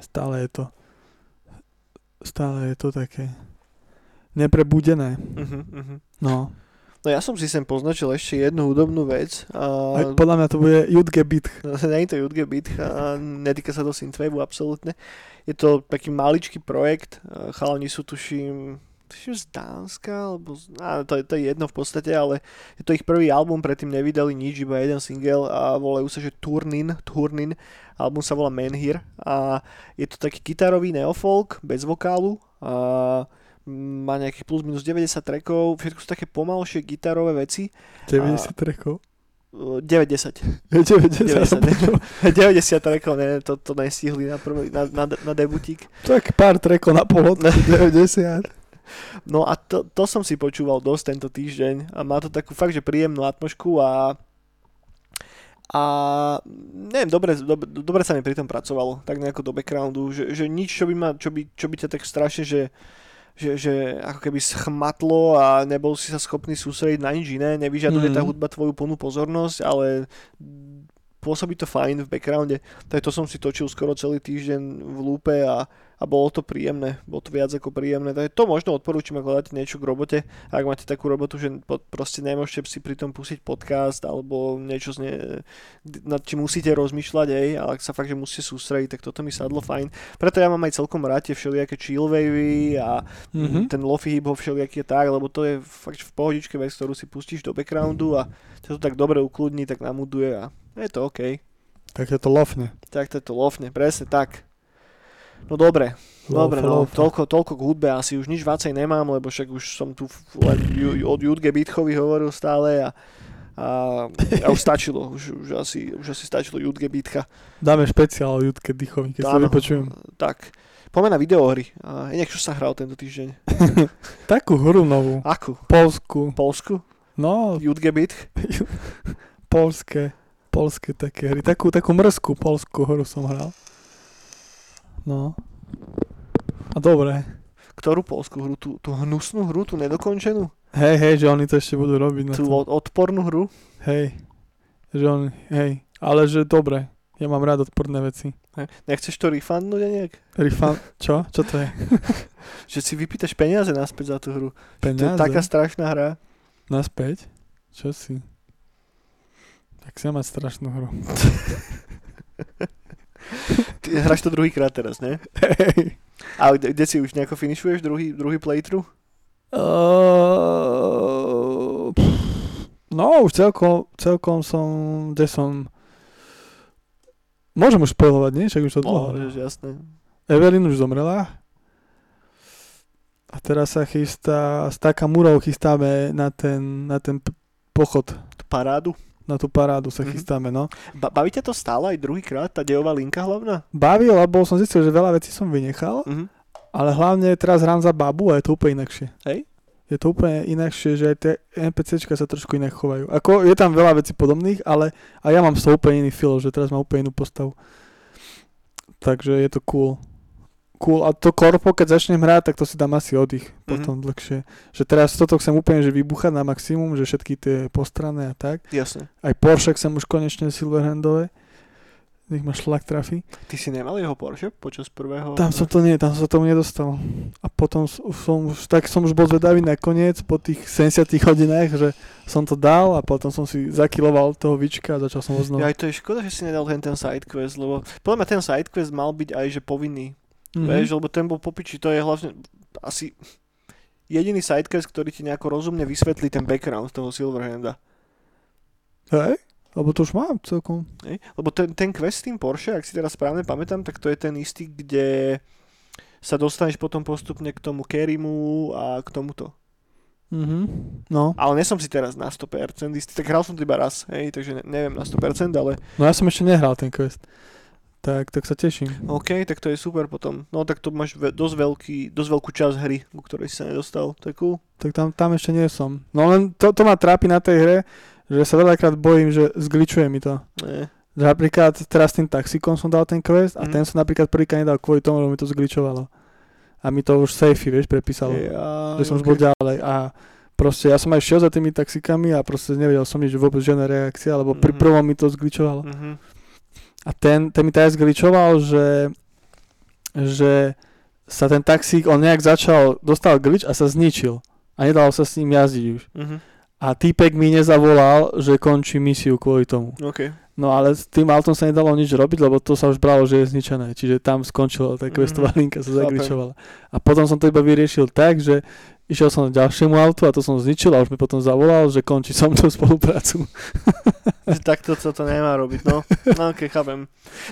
Stále je to, stále je to také neprebudené. Uh-huh, uh-huh. No. No ja som si sem poznačil ešte jednu hudobnú vec. A... Aj, podľa mňa to bude Jutge Bitch. No, nie je to Jutge Bitch a netýka sa to synthwaveu absolútne. Je to taký maličký projekt, chalani sú tuším... z Dánska, alebo á, to, je, to je jedno v podstate, ale je to ich prvý album, predtým nevydali nič, iba jeden single a volajú sa, že Turnin, Turnin, album sa volá Man Here a je to taký gitarový neofolk, bez vokálu a má nejakých plus minus deväťdesiat trackov, všetko sú také pomalšie gitarové veci. deväťdesiat trackov? deväťdesiat. deväťdesiat. deväťdesiat, deväťdesiat, deväťdesiat trackov, ne, to, to nestihli na, prvý, na, na, na debutík. Tak pár trackov na pohodne, deväťdesiat. No a to, to som si počúval dosť tento týždeň a má to takú fakt, že príjemnú atmosféru a a neviem, dobre, dobre, dobre sa mi pri tom pracovalo, tak nejako do backgroundu, že, že nič, čo by, ma, čo, by, čo by ťa tak strašne, že, že, že ako keby schmatlo a nebol si sa schopný sústrediť na nič iné, nevyžaduje mm. tá hudba tvoju plnú pozornosť, ale pôsobí to fajn v backgrounde, tak to som si točil skoro celý týždeň v lúpe a a bolo to príjemné, bolo to viac ako príjemné, takže to možno odporúčam, ak hľadáte niečo k robote, ak máte takú robotu, že proste nemôžete si pri tom pustiť podcast alebo niečo zne, nad čím musíte rozmýšľať, ej, ale ak sa fakt, že musíte sústrediť, tak toto mi sadlo fajn, preto ja mám aj celkom rád tie všelijaké chillwavy a mm-hmm. ten lofi hip-hop všelijaký je tak, lebo to je fakt v pohodičke vec, ktorú si pustíš do backgroundu a to tak dobre ukludní, tak namuduje a je to OK. Tak je to lofne. Tak to je to lofne, presne tak. No dobre, dobre, no toľko, toľko k hudbe, asi už nič vácej nemám, lebo však už som tu len ju, od Jutge Bitchovi hovoril stále a, a, a už stačilo, už, už, asi, už asi stačilo Jutge Bitcha. Dáme špeciál Jutge Bitchovi, keď sa vypočujem. Tak, poďme na videohry. Eniac, čo sa hral tento týždeň? Takú hru novú. Akú? Polsku. Polsku? No. Jutge Bitch? Polské, polské také hry, takú, takú mrzkú polskú hru som hral. No. A dobre. Ktorú polskú hru? Tú, tú hnusnú hru? Tú nedokončenú? Hej, hej, že oni to ešte budú robiť. Tú na odpornú hru? Hej. Že on, hej. Ale že dobre. Ja mám rád odporné veci. Hej. Nechceš to refundnúť nejak? Refund? Čo? Čo to je? Že si vypýtaš peniaze naspäť za tú hru. Peniaze? To je taká strašná hra. Naspäť? Čo si? Tak si mať strašnú hru. Ty hráš to druhýkrát teraz, ne? Hej. A kde, kde si už nejako finišuješ druhý, druhý playthrough? Uh, no už celkom, celkom som, kde som... Môžem už spoilovať, nie? Však už to dlho. Môžeš, jasné. Evelyn už zomrela. A teraz sa chystá, s taká murou chystáme na ten, na ten pochod. Parádu. Na tú parádu sa mm-hmm. chystáme, no. Ba- baví ťa to stále aj druhýkrát, tá dejová linka hlavná? Baví, lebo som zistil, že veľa vecí som vynechal, mm-hmm. ale hlavne teraz hrám za babu a je to úplne inakšie. Hej? Je to úplne inakšie, že aj tie NPCčka sa trošku inak chovajú. Ako, je tam veľa vecí podobných, ale a ja mám z toho úplne iný feel, že teraz mám úplne inú postavu. Takže je to cool. Cool. A to korpo, keď začnem hrať, tak to si dám asi oddych mm-hmm. potom dlhšie. Že teraz toto chcem úplne že vybuchať na maximum, že všetky tie postrané a tak. Jasne. Aj Porsche sem už konečne silverhandové. Nech ma šlak trafí. Ty si nemal jeho Porsche počas prvého? Tam som to nie, tam som sa tomu nedostal. A potom som už, tak som už bol zvedavý nakoniec, po tých sedemdesiatich hodinách, že som to dal a potom som si zakiloval toho Vička a začal som ho znova. Aj to je škoda, že si nedal ten, ten sidequest, lebo podľa mňa ten sidequest mal byť aj že povinný. Mm-hmm. Vieš, lebo ten bol popiči, to je hlavne asi jediný sidequest, ktorý ti nejako rozumne vysvetlí ten background toho Silverhanda. Hej, lebo to už mám celkom. Hej, lebo ten, ten quest s tým Porsche, ak si teraz správne pamätám, tak to je ten istý, kde sa dostaneš potom postupne k tomu Kerimu a k tomuto. Mhm, no. Ale nesom si teraz na sto percent istý, tak hral som to iba raz, hej, takže neviem na sto percent, ale... No ja som ešte nehral ten quest. Tak, tak sa teším. OK, tak to je super potom. No tak to máš ve- dosť, veľký, dosť veľkú časť hry, ku ktorej si sa nedostal. To je cool. Tak tam, tam ešte nie som. No len to, to ma trápi na tej hre, že sa veľakrát bojím, že zgličuje mi to. Nie. Že napríklad teraz tým taxikom som dal ten quest a mm. ten som napríklad prvýkrát nedal kvôli tomu, že mi to zgličovalo. A mi to už safey, vieš, prepísalo. Yeah, že som okay. už bol ďalej a proste ja som aj šiel za tými taxikami a proste nevedel som nič, vôbec žiadna reakcia, lebo mm-hmm. pri prvom mi to zgličovalo. Mm-hmm. A ten, ten mi teraz glitchoval, že, že sa ten taxík, on nejak začal, dostal glitch a sa zničil. A nedalo sa s ním jazdiť už. Uh-huh. A A týpek mi nezavolal, že končí misiu kvôli tomu. Okay. No ale s tým autom sa nedalo nič robiť, lebo to sa už bralo, že je zničené. Čiže tam skončila tá questová mm-hmm. linka, sa zagričovala. A potom som to iba vyriešil tak, že išiel som k ďalšiemu autu a to som zničil a už mi potom zavolal, že končí som tú spoluprácu. Takto sa to nemá robiť, no. No okej, okay, chápem.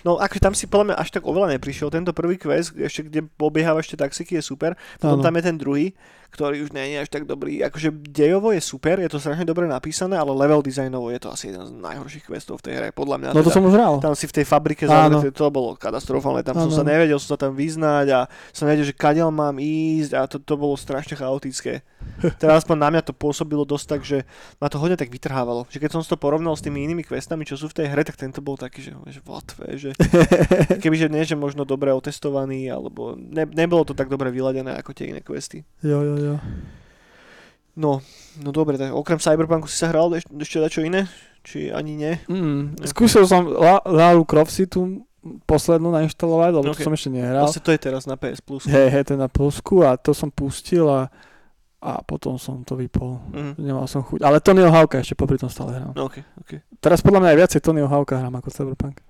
No akože tam si podľa mňa až tak oveľa neprišiel. Tento prvý quest, ešte kde pobieháva ešte taxiky, je super. Potom ano. Tam je ten druhý, ktorý už nie je až tak dobrý. Akože dejovo je super, je to strašne dobre napísané, ale level dizajnovo je to asi jeden z najhorších questov v tej hre, podľa mňa. No to teda, som už hral. Tam si v tej fabrike zavretej, to bolo katastrofálne, tam ano. Som sa nevedel som sa tam vyznať a som nevedel, že kadeľ mám ísť a to, to bolo strašne chaotické. Teraz aspoň na mňa to pôsobilo dosť tak, že ma to hodne tak vytrhávalo. Že keď som to porovnal s tými inými questami, čo sú v tej hre, tak tento bol taký, že, že vatve, že kebyže nie, že možno dobre otestovaný, alebo ne, nebolo to tak dobre vyladené ako tie iné questy. Jo, jo, jo. No, no dobre, tak okrem Cyberpunku si sa hral ešte, ešte dačo iné? Či ani nie? Mm, skúsil som Lara Croft si tu poslednú nainštalovať, lebo okay. to som ešte nehral. Vlastne to je teraz na pé es Plus. Hej, hej, to je na Plusku a to som pustil a a potom som to vypol. Mm. Nemal som chuť. Ale Tonyho Hawka ešte popri tom stále hrám. Okay, okay. Teraz podľa mňa aj viacej Tonyho Hawka hrám ako Cyberpunk.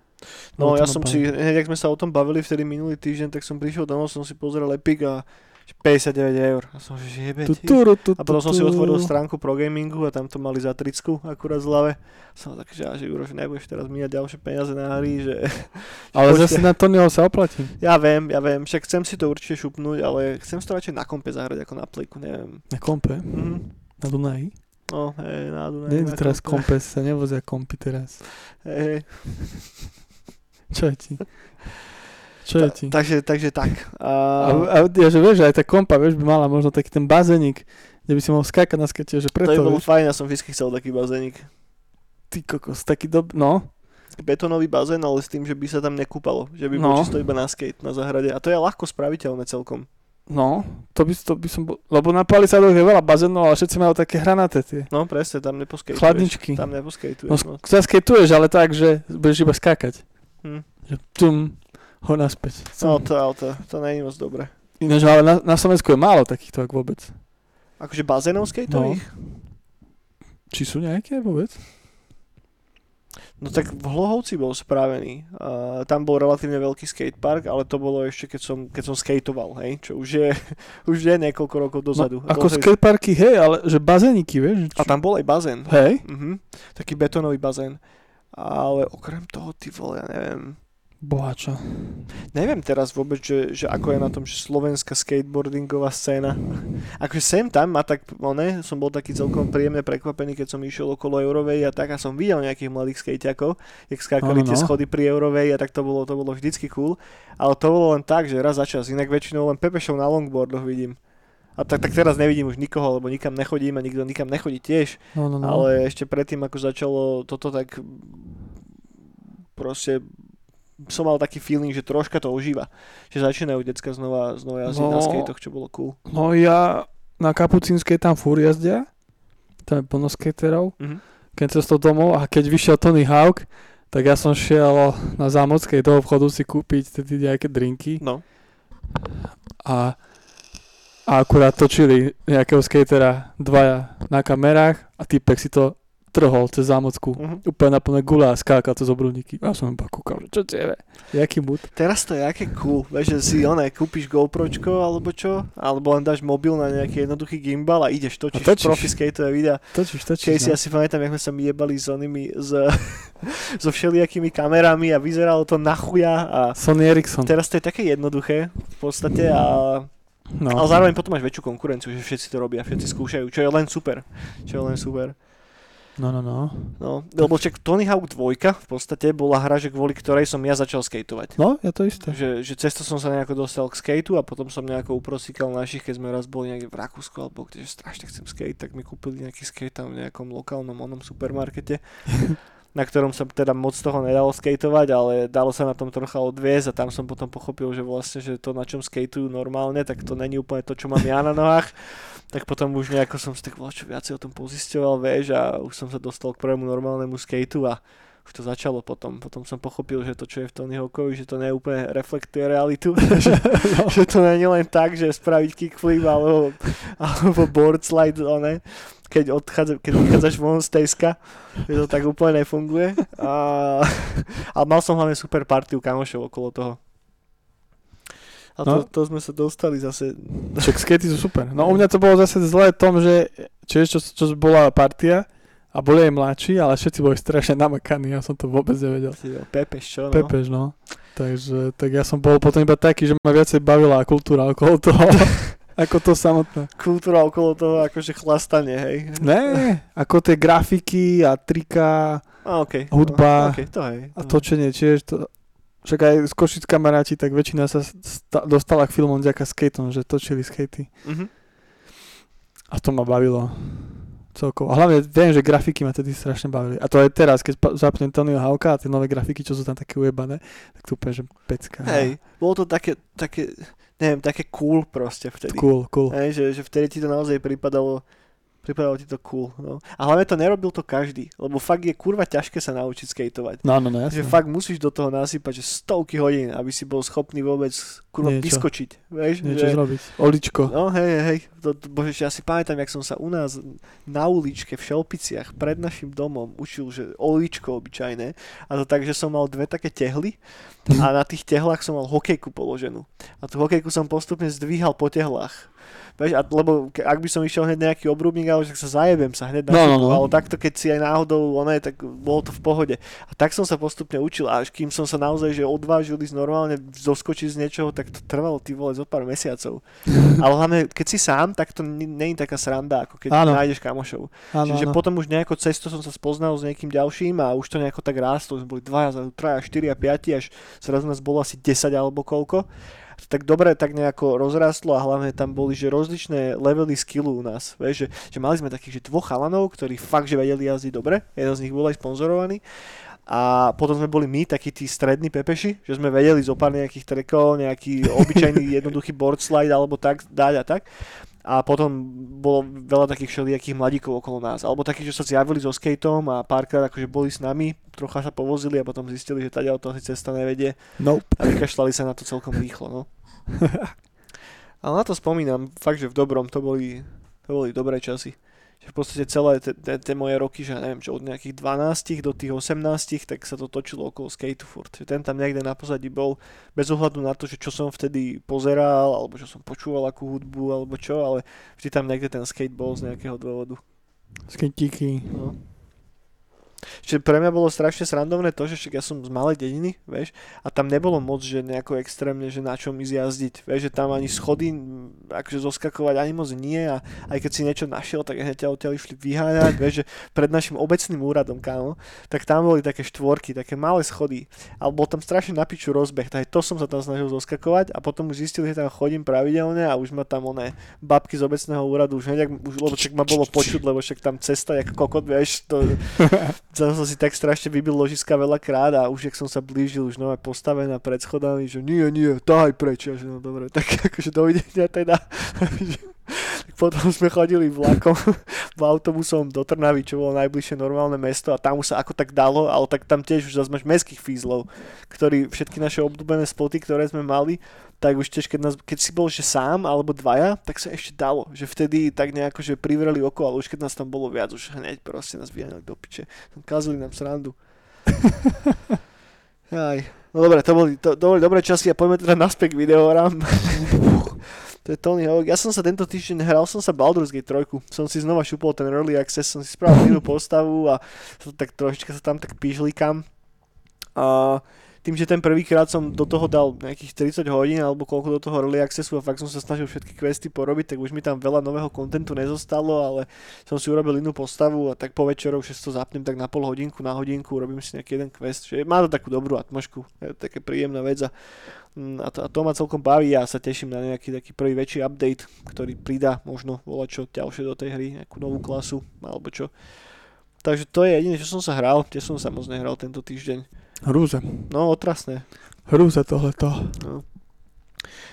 No, no ja som pánu. Si, jak sme sa o tom bavili vtedy minulý týždeň, tak som prišiel domov, som si pozrel Epic a päťdesiatdeväť eur. A som že jebe ti. A potom som si otvoril stránku pro gamingu a tam to mali za tricku akurát zľave. Som tak, že Juro, že nebudeš teraz míňať ďalšie peniaze na hry, že... Ale zase na Tonyho sa oplatí. Ja viem, ja viem, však chcem si to určite šupnúť, ale chcem si to radšej na kompe zahrať ako na plejku, neviem. Na kompe? Mm-hmm. Na Dunaji? No, hej, na Dunaji. Nie je teraz kompe, sa nevozia kompy teraz. Hej, hej. Čo je ti? Čo je ti? Ta, takže, takže tak. A... A, a ja že vieš, aj tá kompa, vieš, by mala možno taký ten bazénik, kde by si mohol skákať na skate, že preto... To je bolo fajn, ja som vždy chcel taký bazénik. Ty kokos, taký dob... No. Betónový bazén, ale s tým, že by sa tam nekúpalo. Že by bol no. čisto iba na skate, na záhrade. A to je ľahko spraviteľné celkom. No, to by, to by som bol... Lebo na Palisádoch je veľa bazénov, ale všetci majú také hranaté tie. No presne, tam neposkejtuješ. Chladničky. Tam neposkejtuješ. No, no. Skejtuješ, ale tak, že budeš iba skákať. Hm. Že tum, ho naspäť. No to, to, to nie je moc dobre. Ináč, ale na, na Slovensku je málo takýchto, ak vôbec. Akože bazénov skejtových? No. Či sú nejaké vôbec? No tak v Hlohovci bol spravený. Uh, tam bol relatívne veľký skatepark, ale to bolo ešte, keď som, keď som skateoval, hej? Čo už je, už je niekoľko rokov dozadu. No, ako skateparky, hej, ale že bazéniky, vieš? Či... A tam bol aj bazén. Hej? Uh-huh. Taký betónový bazén. Ale okrem toho, ty vole, ja neviem... Bohača. Neviem teraz vôbec, že, že ako je na tom, že slovenská skateboardingová scéna. Akože sem tam a tak, no ne, som bol taký celkom príjemne prekvapený, keď som išiel okolo Eurovej a tak a som videl nejakých mladých skejťakov, jak skákali no, no. tie schody pri Eurovej a tak to bolo, to bolo vždycky cool. Ale to bolo len tak, že raz za čas, inak väčšinou len pepešov na longboardoch vidím. A tak, tak teraz nevidím už nikoho, lebo nikam nechodím a nikto nikam nechodí tiež. No, no, no. Ale ešte predtým, ako začalo toto, tak proste som mal taký feeling, že troška to ožíva. Že začínajú decka znova, znova jazdiť no, na skatech, čo bolo cool. No ja na Kapucínskej tam fúr jazdia. Tam je plno skaterov. Mm-hmm. Keď cestou domov a keď vyšiel Tony Hawk, tak ja som šiel na Zámockej do obchodu si kúpiť tedy nejaké drinky. No. A... A akurát točili nejakého skatera dvaja na kamerách a týpek si to trhol cez Zámocku. Uh-huh. Úplne na plné gule a skákal cez obrúdniky. Ja som iba kúkal, čo tiebe, jaký bud. Teraz to je aké cool, vieš, že si oné, kúpiš GoPročko alebo čo, alebo len dáš mobil na nejaký jednoduchý gimbal a ideš, točíš, a točíš. Profi skateové videa. Točíš, točíš. Keď si asi pamätám, jak sme sa jebali s onými, z, so všelijakými kamerami a vyzeralo to na chuja. A Sony Ericsson. Teraz to je také jednoduché v podstate a... No. Ale zároveň potom máš väčšiu konkurenciu, že všetci to robia, všetci skúšajú, čo je len super, čo je len super. No, no, no. No, lebo však Tony Hawk dva v podstate bola hra, že kvôli ktorej som ja začal skateovať. No, ja to isté. Že, že cesto som sa nejako dostal k skateu a potom som nejako uprosíkal našich, keď sme raz boli niekde v Rakúsku alebo kde, že strašne chcem skate, tak mi kúpili nejaký skate tam v nejakom lokálnom onom supermarkete. Na ktorom sa teda moc toho nedalo skateovať, ale dalo sa na tom trocha odviezť a tam som potom pochopil, že vlastne, že to, na čom skateujú normálne, tak to není úplne to, čo mám ja na nohách. Tak potom už nejako som si tak čo viacej o tom pozisťoval, vieš, a už som sa dostal k prvému normálnemu skateu a už to začalo potom. Potom som pochopil, že to, čo je v Tony Hawkovi, že to nie úplne reflektuje realitu. že, no. že to nie je len tak, že spraviť kickflip alebo, alebo board slide, one. keď, odchádza, keď odchádzaš von z Tejska, to tak úplne nefunguje. A, a mal som hlavne super partiu kamošov okolo toho. A no. to, to sme sa dostali zase. Však skatey sú super. No u mňa to bolo zase zlé v tom, že čiže čo, čo bola partia a boli aj mladší, ale všetci boli strašne namakaní, ja som to vôbec nevedel. Pepeš, čo no? Pepeš, no. Takže tak ja som bol potom iba taký, že ma viacej bavila kultúra okolo toho, ako to samotné. Kultúra okolo toho, akože chlastanie, hej? Ne, ako tie grafiky a trika, a, okay. hudba a, okay, to hej, to a točenie, čiže to... Však aj z Košic kamaráti, tak väčšina sa sta- dostala k filmom vďaka skateom, že točili skatey. Mm-hmm. A to ma bavilo celkovo. A hlavne viem, že grafiky ma tedy strašne bavili. A to aj teraz, keď zapnem Tonyho Hawka a tie nové grafiky, čo sú tam také ujebané, tak to úplne, že pecka. Hej, bolo to také, také, neviem, také cool proste vtedy. Cool, cool. Hej, že, že vtedy ti to naozaj pripadalo... Pripadalo ti to cool, no. A hlavne to nerobil to každý, lebo fakt je kurva ťažké sa naučiť skateovať. No, no, no, jasne. Že fakt musíš do toho nasypať, že stovky hodín, aby si bol schopný vôbec kurva niečo. Vyskočiť. Vieš? Niečo že... zrobiť. Oličko. No hej, hej. To, to, bože, ja si pamätám, jak som sa u nás na uličke v Šelpiciach pred našim domom učil, že oličko obyčajné. A to tak, že som mal dve také tehly a na tých tehlách som mal hokejku položenú. A tú hokejku som postupne zdvíhal po tehlách. Veď, a, lebo ak by som išiel hneď nejaký obrúbnik, ale tak sa zajebem sa hneď na no, no, no. Ale takto keď si aj náhodou oné, tak bolo to v pohode. A tak som sa postupne učil, až kým som sa naozaj že odvážil ísť normálne zoskočiť z niečoho, tak to trvalo ty vole zo pár mesiacov. Ale hlavne keď si sám, tak to nie, nie je taká sranda, ako keď áno. nájdeš kamošov. Áno, Čiže áno. potom už nejako cesto som sa spoznal s niekým ďalším a už to nejako tak rástlo. Sme boli dvaja, traja, štyria, piati, až zrazu nás bolo asi desať alebo koľko. Tak dobre, tak nejako rozrastlo a hlavne tam boli, že rozličné levely skillu u nás, vieš, že, že mali sme takých, že dvoch chalanov, ktorí fakt, že vedeli jazdiť dobre, jeden z nich bol aj sponzorovaný a potom sme boli my, takí tí strední pepeši, že sme vedeli zo pár nejakých trekov, nejaký obyčajný jednoduchý board slide alebo tak, dať a tak. A potom bolo veľa takých všelijakých mladíkov okolo nás. Alebo takých, že sa zjavili so skateom a párkrát akože boli s nami, trocha sa povozili a potom zistili, že tá ďalej to asi cesta nevedie. Nope. A vykašľali sa na to celkom rýchlo, no. Ale na to spomínam, fakt, že v dobrom to boli, to boli dobré časy. Že v podstate celé tie moje roky, že neviem, čo od nejakých dvanástich do tých osemnástich, tak sa to točilo okolo skateu furt. Ten tam niekde na pozadí bol, bez ohľadu na to, že čo som vtedy pozeral, alebo čo som počúval akú hudbu, alebo čo, ale vždy tam niekde ten skate bol z nejakého dôvodu. Skateíky. No. Čiže pre mňa bolo strašne srandovné to, že však ja som z malej dediny, vieš, a tam nebolo moc, že nejako extrémne, že na čom ísť jazdiť, vieš, že tam ani schody, akože zoskakovať ani moc nie a aj keď si niečo našiel, tak hneď ťa odtiaľ išli vyháňať, vieš, že pred našim obecným úradom, kámo, tak tam boli také štvorky, také malé schody, ale bol tam strašne na piču rozbeh, tak aj to som sa tam snažil zoskakovať a potom už zistil, že tam chodím pravidelne a už ma tam oné babky z obecného úradu, už hneď, už, lebo však ma bolo počuť, lebo však tam cesta, jak kokot, vieš, to... Zase som si tak strašne vybil ložiska veľakrát a už jak som sa blížil, už nové postavená pred schodami, že nie, nie, táhaj preč, ja, že no dobre, tak akože dovidenia teda. Tak potom sme chodili vlakom, autobusom do Trnavy, čo bolo najbližšie normálne mesto a tam už sa ako tak dalo, ale tak tam tiež už zase máš mestských fízlov, ktorí všetky naše obľúbené spoty, ktoré sme mali, tak už tiež, keď, nás, keď si bol že sám alebo dvaja, tak sa ešte dalo, že vtedy tak nejako, že privreli oko, ale už keď nás tam bolo viac, už hneď proste nás vyháňali do piče. Kazili nám srandu. Aj. No dobre, to boli, to, to boli dobré časy a poďme teda naspäť k videohrám. To je Tony Hawk. Ja som sa tento týždeň hral, som sa Baldur's Gate tri. Som si znova šupol ten Early Access, som si spravil inú postavu a tak trošička sa tam tak pížlikam. A... Tým, že ten prvýkrát som do toho dal nejakých tridsať hodín alebo koľko do toho Early Accessu a fakt som sa snažil všetky questy porobiť, tak už mi tam veľa nového kontentu nezostalo, ale som si urobil inú postavu a tak po večeroch všetko zapnem tak na pol hodinku, na hodinku, robím si nejaký jeden quest. Že má to takú dobrú atmosféru, je to také príjemná vec a, a, to, a to ma celkom baví a ja sa teším na nejaký taký prvý väčší update, ktorý pridá možno volačo ďalšie do tej hry, nejakú novú klasu alebo čo. Takže to je jediné, čo som sa hral, tiež som sa moc nehral tento týždeň. Hrúza. No, otrasné. Hrúza tohleto. No.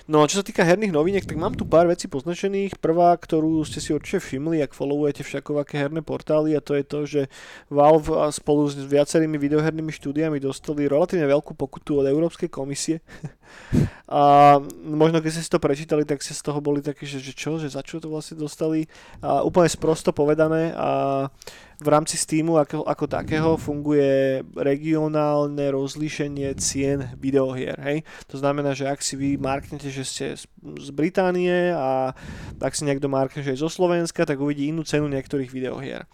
No a čo sa týka herných noviniek, tak mám tu pár vecí poznačených. Prvá, ktorú ste si určite všimli, ak followujete všakovaké herné portály, a to je to, že Valve spolu s viacerými videohernými štúdiami dostali relatívne veľkú pokutu od Európskej komisie. A možno keď ste si to prečítali, tak ste z toho boli takí, že, že čo, že za čo to vlastne dostali. A úplne sprosto povedané, a v rámci Steamu ako, ako takého funguje regionálne rozlíšenie cien videohier, hej. To znamená, že ak si vy marknete, že ste z Británie, a ak si niekto markne, že je zo Slovenska, tak uvidí inú cenu niektorých videohier.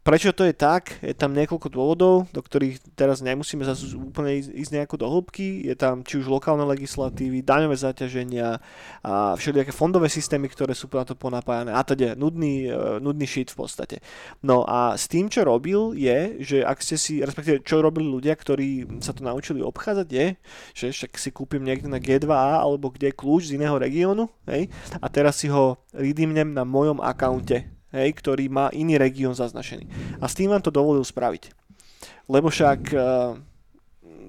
Prečo to je tak? Je tam niekoľko dôvodov, do ktorých teraz nemusíme zase úplne ísť nejako do hĺbky. Je tam či už lokálne legislatívy, daňové zaťaženia a všelijaké fondové systémy, ktoré sú na to ponapájané. A teda nudný, nudný shit v podstate. No a s tým, čo robil, je, že ak ste si, respektíve čo robili ľudia, ktorí sa to naučili obchádzať, je, že však si kúpim niekde na G dva A alebo kde kľúč z iného regiónu, hej, a teraz si ho redeemnem na mojom akaunte, hej, ktorý má iný región zaznačený. A s tým vám to dovolil spraviť. Lebo však e,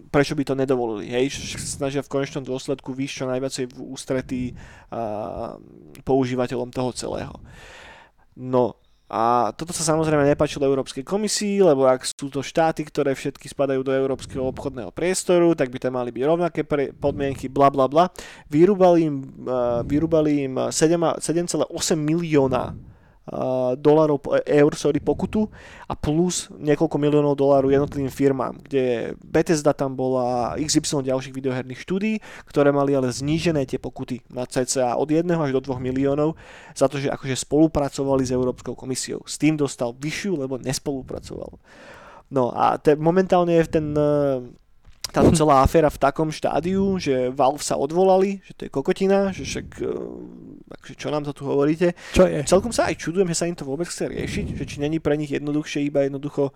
prečo by to nedovolili? Hej, snažia v konečnom dôsledku výjsť čo najviac v ústretí e, používateľom toho celého. No a toto sa samozrejme nepáčilo Európskej komisii, lebo ak sú to štáty, ktoré všetky spadajú do Európskeho obchodného priestoru, tak by tam mali byť rovnaké pre, podmienky, bla bla bla. Vyrúbali im, e, vyrúbali im sedem celá osem milióna dolarov, eur, sorry, pokutu, a plus niekoľko miliónov dolárov jednotlivým firmám, kde Bethesda tam bola, iks ypsilon ďalších videoherných štúdií, ktoré mali ale znížené tie pokuty na cca od jedného až do dvoch miliónov za to, že akože spolupracovali s Európskou komisiou. S tým dostal vyššiu, lebo nespolupracoval. No a te, momentálne je ten táto celá aféra v takom štádiu, že Valve sa odvolali, že to je kokotina, že však, takže čo nám to tu hovoríte. Čo je? Celkom sa aj čudujem, že sa im to vôbec chce riešiť, že či není pre nich jednoduchšie iba jednoducho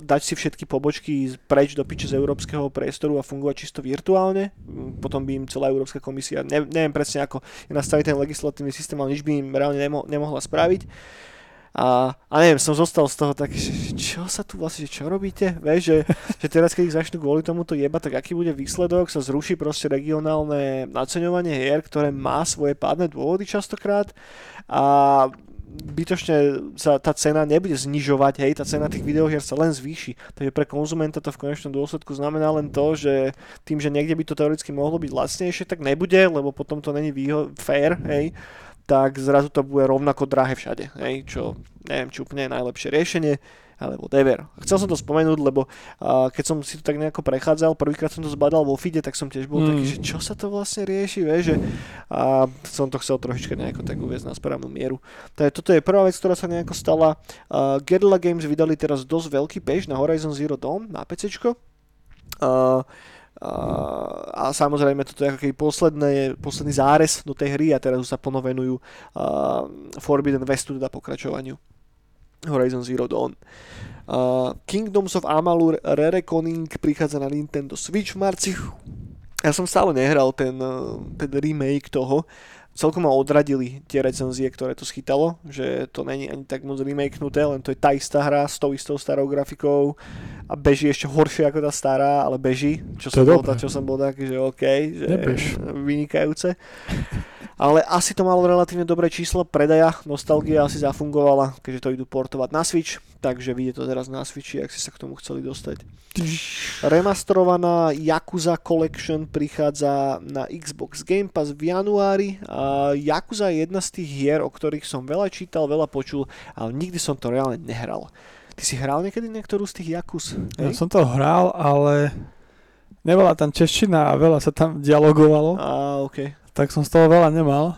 dať si všetky pobočky preč do piče z európskeho priestoru a fungovať čisto virtuálne. Potom by im celá Európska komisia, ne, neviem presne ako je nastaviť ten legislatívny systém, ale nič by im reálne nemo, nemohla spraviť. A, a neviem, som zostal z toho tak, že čo sa tu vlastne, čo robíte? Vieš, že, že teraz, keď ich začnú kvôli tomuto jeba, tak aký bude výsledok? Sa zruší proste regionálne naceňovanie hier, ktoré má svoje pádne dôvody častokrát, a bytočne sa tá cena nebude znižovať, hej, tá cena tých videohier sa len zvýši. Takže pre konzumenta to v konečnom dôsledku znamená len to, že tým, že niekde by to teoreticky mohlo byť lacnejšie, tak nebude, lebo potom to není výho- fair, hej, tak zrazu to bude rovnako drahé všade, hej? Čo neviem, či úplne je najlepšie riešenie, ale whatever. Chcel som to spomenúť, lebo uh, keď som si to tak nejako prechádzal, prvýkrát som to zbadal vo feede, tak som tiež bol mm. taký, že čo sa to vlastne rieši, vieš, že a som to chcel trošička nejako tak uviesť na správnu mieru. Takže toto je prvá vec, ktorá sa nejako stala. Uh, Guerrilla Games vydali teraz dosť veľký patch na Horizon Zero Dawn, na PCčko. Uh, Uh, a samozrejme toto je aký posledný, posledný zárez do tej hry, a teraz už sa ponovenujú uh, Forbidden Westu, teda pokračovaniu Horizon Zero Dawn. Uh, Kingdoms of Amalur Re-Reckoning prichádza na Nintendo Switch v marci. Ja som stále nehral ten, ten remake toho. Celkom ma odradili tie recenzie, ktoré to schytalo, že to není ani tak moc remaknuté, len to je tá istá hra s tou istou starou grafikou a beží ešte horšie ako tá stará, ale beží, čo som bol, tá, čo som bol taký, že OK, že vynikajúce. Ale asi to malo relatívne dobré číslo predaja, nostalgia asi zafungovala, keďže to idú portovať na Switch, takže vidie to teraz na Switchi, ak si sa k tomu chceli dostať. Remasterovaná Yakuza Collection prichádza na Xbox Game Pass v januári. A Yakuza je jedna z tých hier, o ktorých som veľa čítal, veľa počul, ale nikdy som to reálne nehral. Ty si hral niekedy niektorú z tých Yakuz? Ja som to hral, ale nebola tam čeština a veľa sa tam dialogovalo. Á, okej. Okay. Tak som z toho veľa nemal,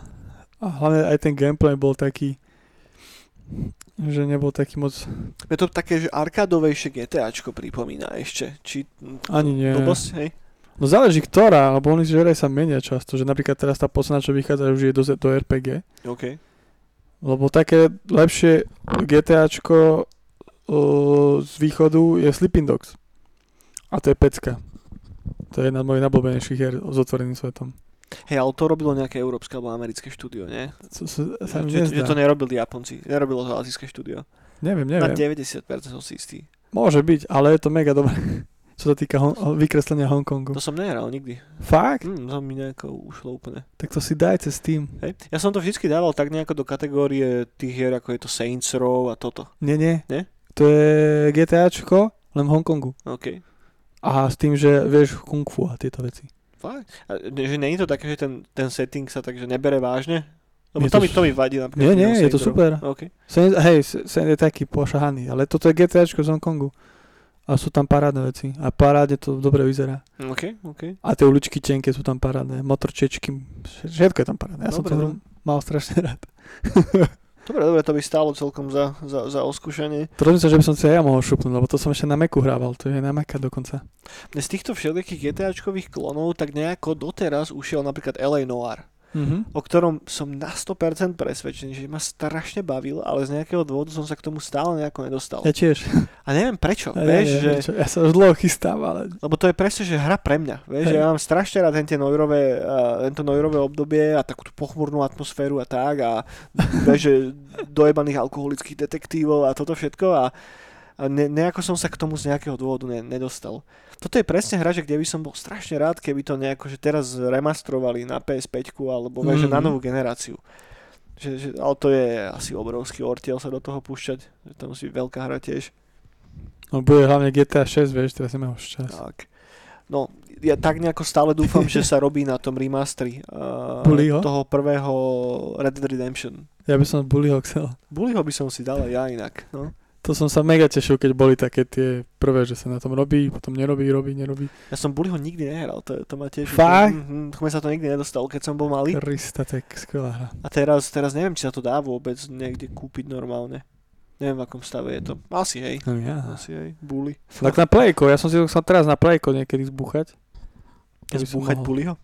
a hlavne aj ten gameplay bol taký, že nebol taký moc... Je to také, že arkádovejšie GTAčko pripomína ešte, či... Ani nie. Blbosť, hej? No záleží ktorá, lebo oni žere sa menia často, že napríklad teraz tá posledná, čo vychádza, už je do, do er pé gé. OK. Lebo také lepšie GTAčko uh, z východu je Sleeping Dogs. A to je pecka. To je jedna z mojich najblbenejších hier s otvoreným svetom. Hej, ale to robilo nejaké európske alebo americké štúdio, nie? Co, so, sa že, že to nerobili Japonci, nerobilo to azijské štúdio. Neviem, neviem. Na deväťdesiat percent som si istý. Môže byť, ale je to mega dobré. čo sa týka hon- vykreslenia Hongkongu. To som nehral nikdy. Fakt? Mm, to mi nejako ušlo úplne. Tak to si daj cez Steam. Hej. Ja som to vždycky dával tak nejako do kategórie tých hier, ako je to Saints Row a toto. Nie, nie. Nie? To je GTAčko, len v Hongkongu. OK. A s tým, že vieš kung fu a tieto veci. Fakt? A že nie je to také, že ten, ten setting sa takže nebere vážne? Lebo to, to, mi, to mi vadí napríklad. Nie, nie, je to super. Okay. Sen, hej, sen je taký pošahaný, ale toto je GTAčko z Hongkongu. A sú tam parádne veci. A parádne to dobre vyzerá. OK, OK. A tie uličky tenké sú tam parádne. Motorčečky, všetko je tam parádne. Ja dobre, som to no. mal strašne rád. Dobre, dobre, to by stálo celkom za, za, za oskúšanie. To rozmyslím, že by som si aj ja mohol šupnúť, lebo to som ešte na Macu hrával. To je na Maca dokonca. Z týchto všelijakých GTAčkových klonov tak nejako doteraz ušiel napríklad el ej Noir. Mm-hmm. O ktorom som na sto percent presvedčený, že ma strašne bavil, ale z nejakého dôvodu som sa k tomu stále nejako nedostal. Ja tiež. A neviem prečo, ja, vieš, ja, že... Prečo. Ja sa už dlho chystám, ale... Lebo to je presne, že hra pre mňa, vieš, ja mám strašne rád tento noirové, uh, tento noirové obdobie a takú tú pochmurnú atmosféru a tak a vieš, dojebaných alkoholických detektívov a toto všetko a, a ne, nejako som sa k tomu z nejakého dôvodu ne, nedostal. Toto je presne hra, že kde by som bol strašne rád, keby to nejako, že teraz remasterovali na pé es päť alebo mm. že na novú generáciu. Že, že, ale to je asi obrovský ortiel sa do toho púšťať, že to musí veľká hra tiež. No bude hlavne gé té á šesť, vieš, teraz je už čas. Tak. No, ja tak nejako stále dúfam, že sa robí na tom remasteri uh, toho prvého Red Dead Redemption. Ja by som Bullyho chcel. Bullyho by som si dal ja inak, no. To som sa mega tešil, keď boli také tie prvé, že sa na tom robí, potom nerobí, robí, nerobí. Ja som Bullyho nikdy nehral, to, to ma tešil. Fakt? Mm-hmm, chme sa to nikdy nedostal, keď som bol malý. Krista, tak skvelá hra. A teraz, teraz neviem, či sa to dá vôbec niekde kúpiť normálne. Neviem, v akom stave je to. Asi hej. No, ja. Asi hej, Bully. Tak na Playko, ja som si to chcel teraz na Playko niekedy zbúchať. Ja zbúchať Bullyho?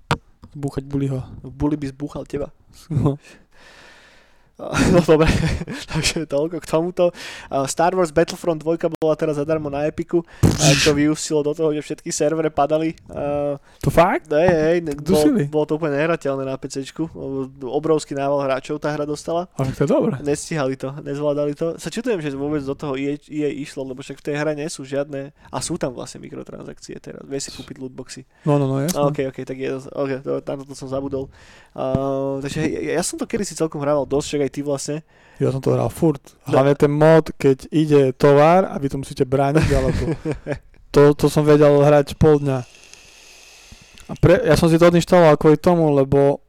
Zbúchať Bullyho. Bully by zbúchal teba. No. No dobre, takže toľko k tomuto. Star Wars Battlefront dva bola teraz zadarmo na Epiku, čo vyústilo do toho, že všetky servere padali. To fakt? Hej, hej, bolo, bolo to úplne nehrateľné na PCčku. Obrovský nával hráčov tá hra dostala. Ale to je dobré. Nestihali to, nezvládali to. Sa čudujem, že vôbec do toho í á išlo, lebo však v tej hre nie sú žiadne, a sú tam vlastne mikrotransakcie teraz. Vieš si kúpiť lootboxy. No, no, no, jasné. Ok, ok, tak je, okay, to, tam to som zabudol. Uh, takže ja, ja som to kedysi celkom hrával dosť, aj ty vlastne. Ja som to hral furt. Hlavne ten mod, keď ide tovar a vy to musíte brániť, alebo to, to som vedel hrať pol dňa. A pre, ja som si to odinštaloval kvôli tomu, lebo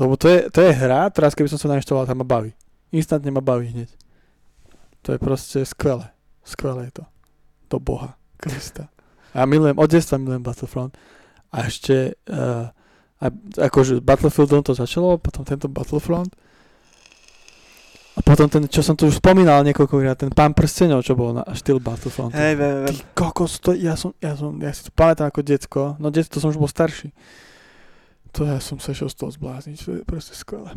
lebo to je, to je hra, teraz keby som sa nainštaloval, tam ma baví. Instantne ma baví hneď. To je proste skvelé. Skvelé je to. Do Boha. Krista. Ja milujem, od detstva milujem Battlefront. A ešte uh, a, akože Battlefieldom to začalo, potom tento Battlefront. A potom ten, čo som tu už spomínal niekoľkokrát, ten pán prstenov, čo bol na štýl Battlefront. Hej, viem, viem. Ty kokos, to ja som, ja som, ja si to pamätám ako decko, no decko, to som už bol starší. To ja som sa šiel z toho zblázniť, to je proste skvelé.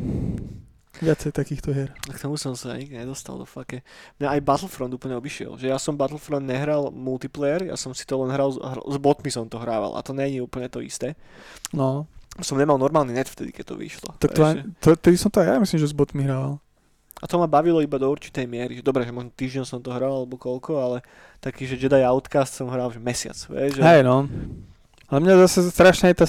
Viacej takýchto hier. K tomu som sa nikdy nedostal do fake. Mňa aj Battlefront úplne obišiel, že ja som Battlefront nehral multiplayer, ja som si to len hral, hral s botmi som to hrával a to nie je úplne to isté. No. Som nemal normálny net vtedy, keď to vyšlo. Tak to, to, tedy som to aj ja myslím, že s botmi hrával. A to ma bavilo iba do určitej miery, že dobre, že možno týždeň som to hral, alebo koľko, ale taký, že Jedi Outcast som hral už mesiac, vieš? Že... Hej, no. Ale mňa zase strašne tá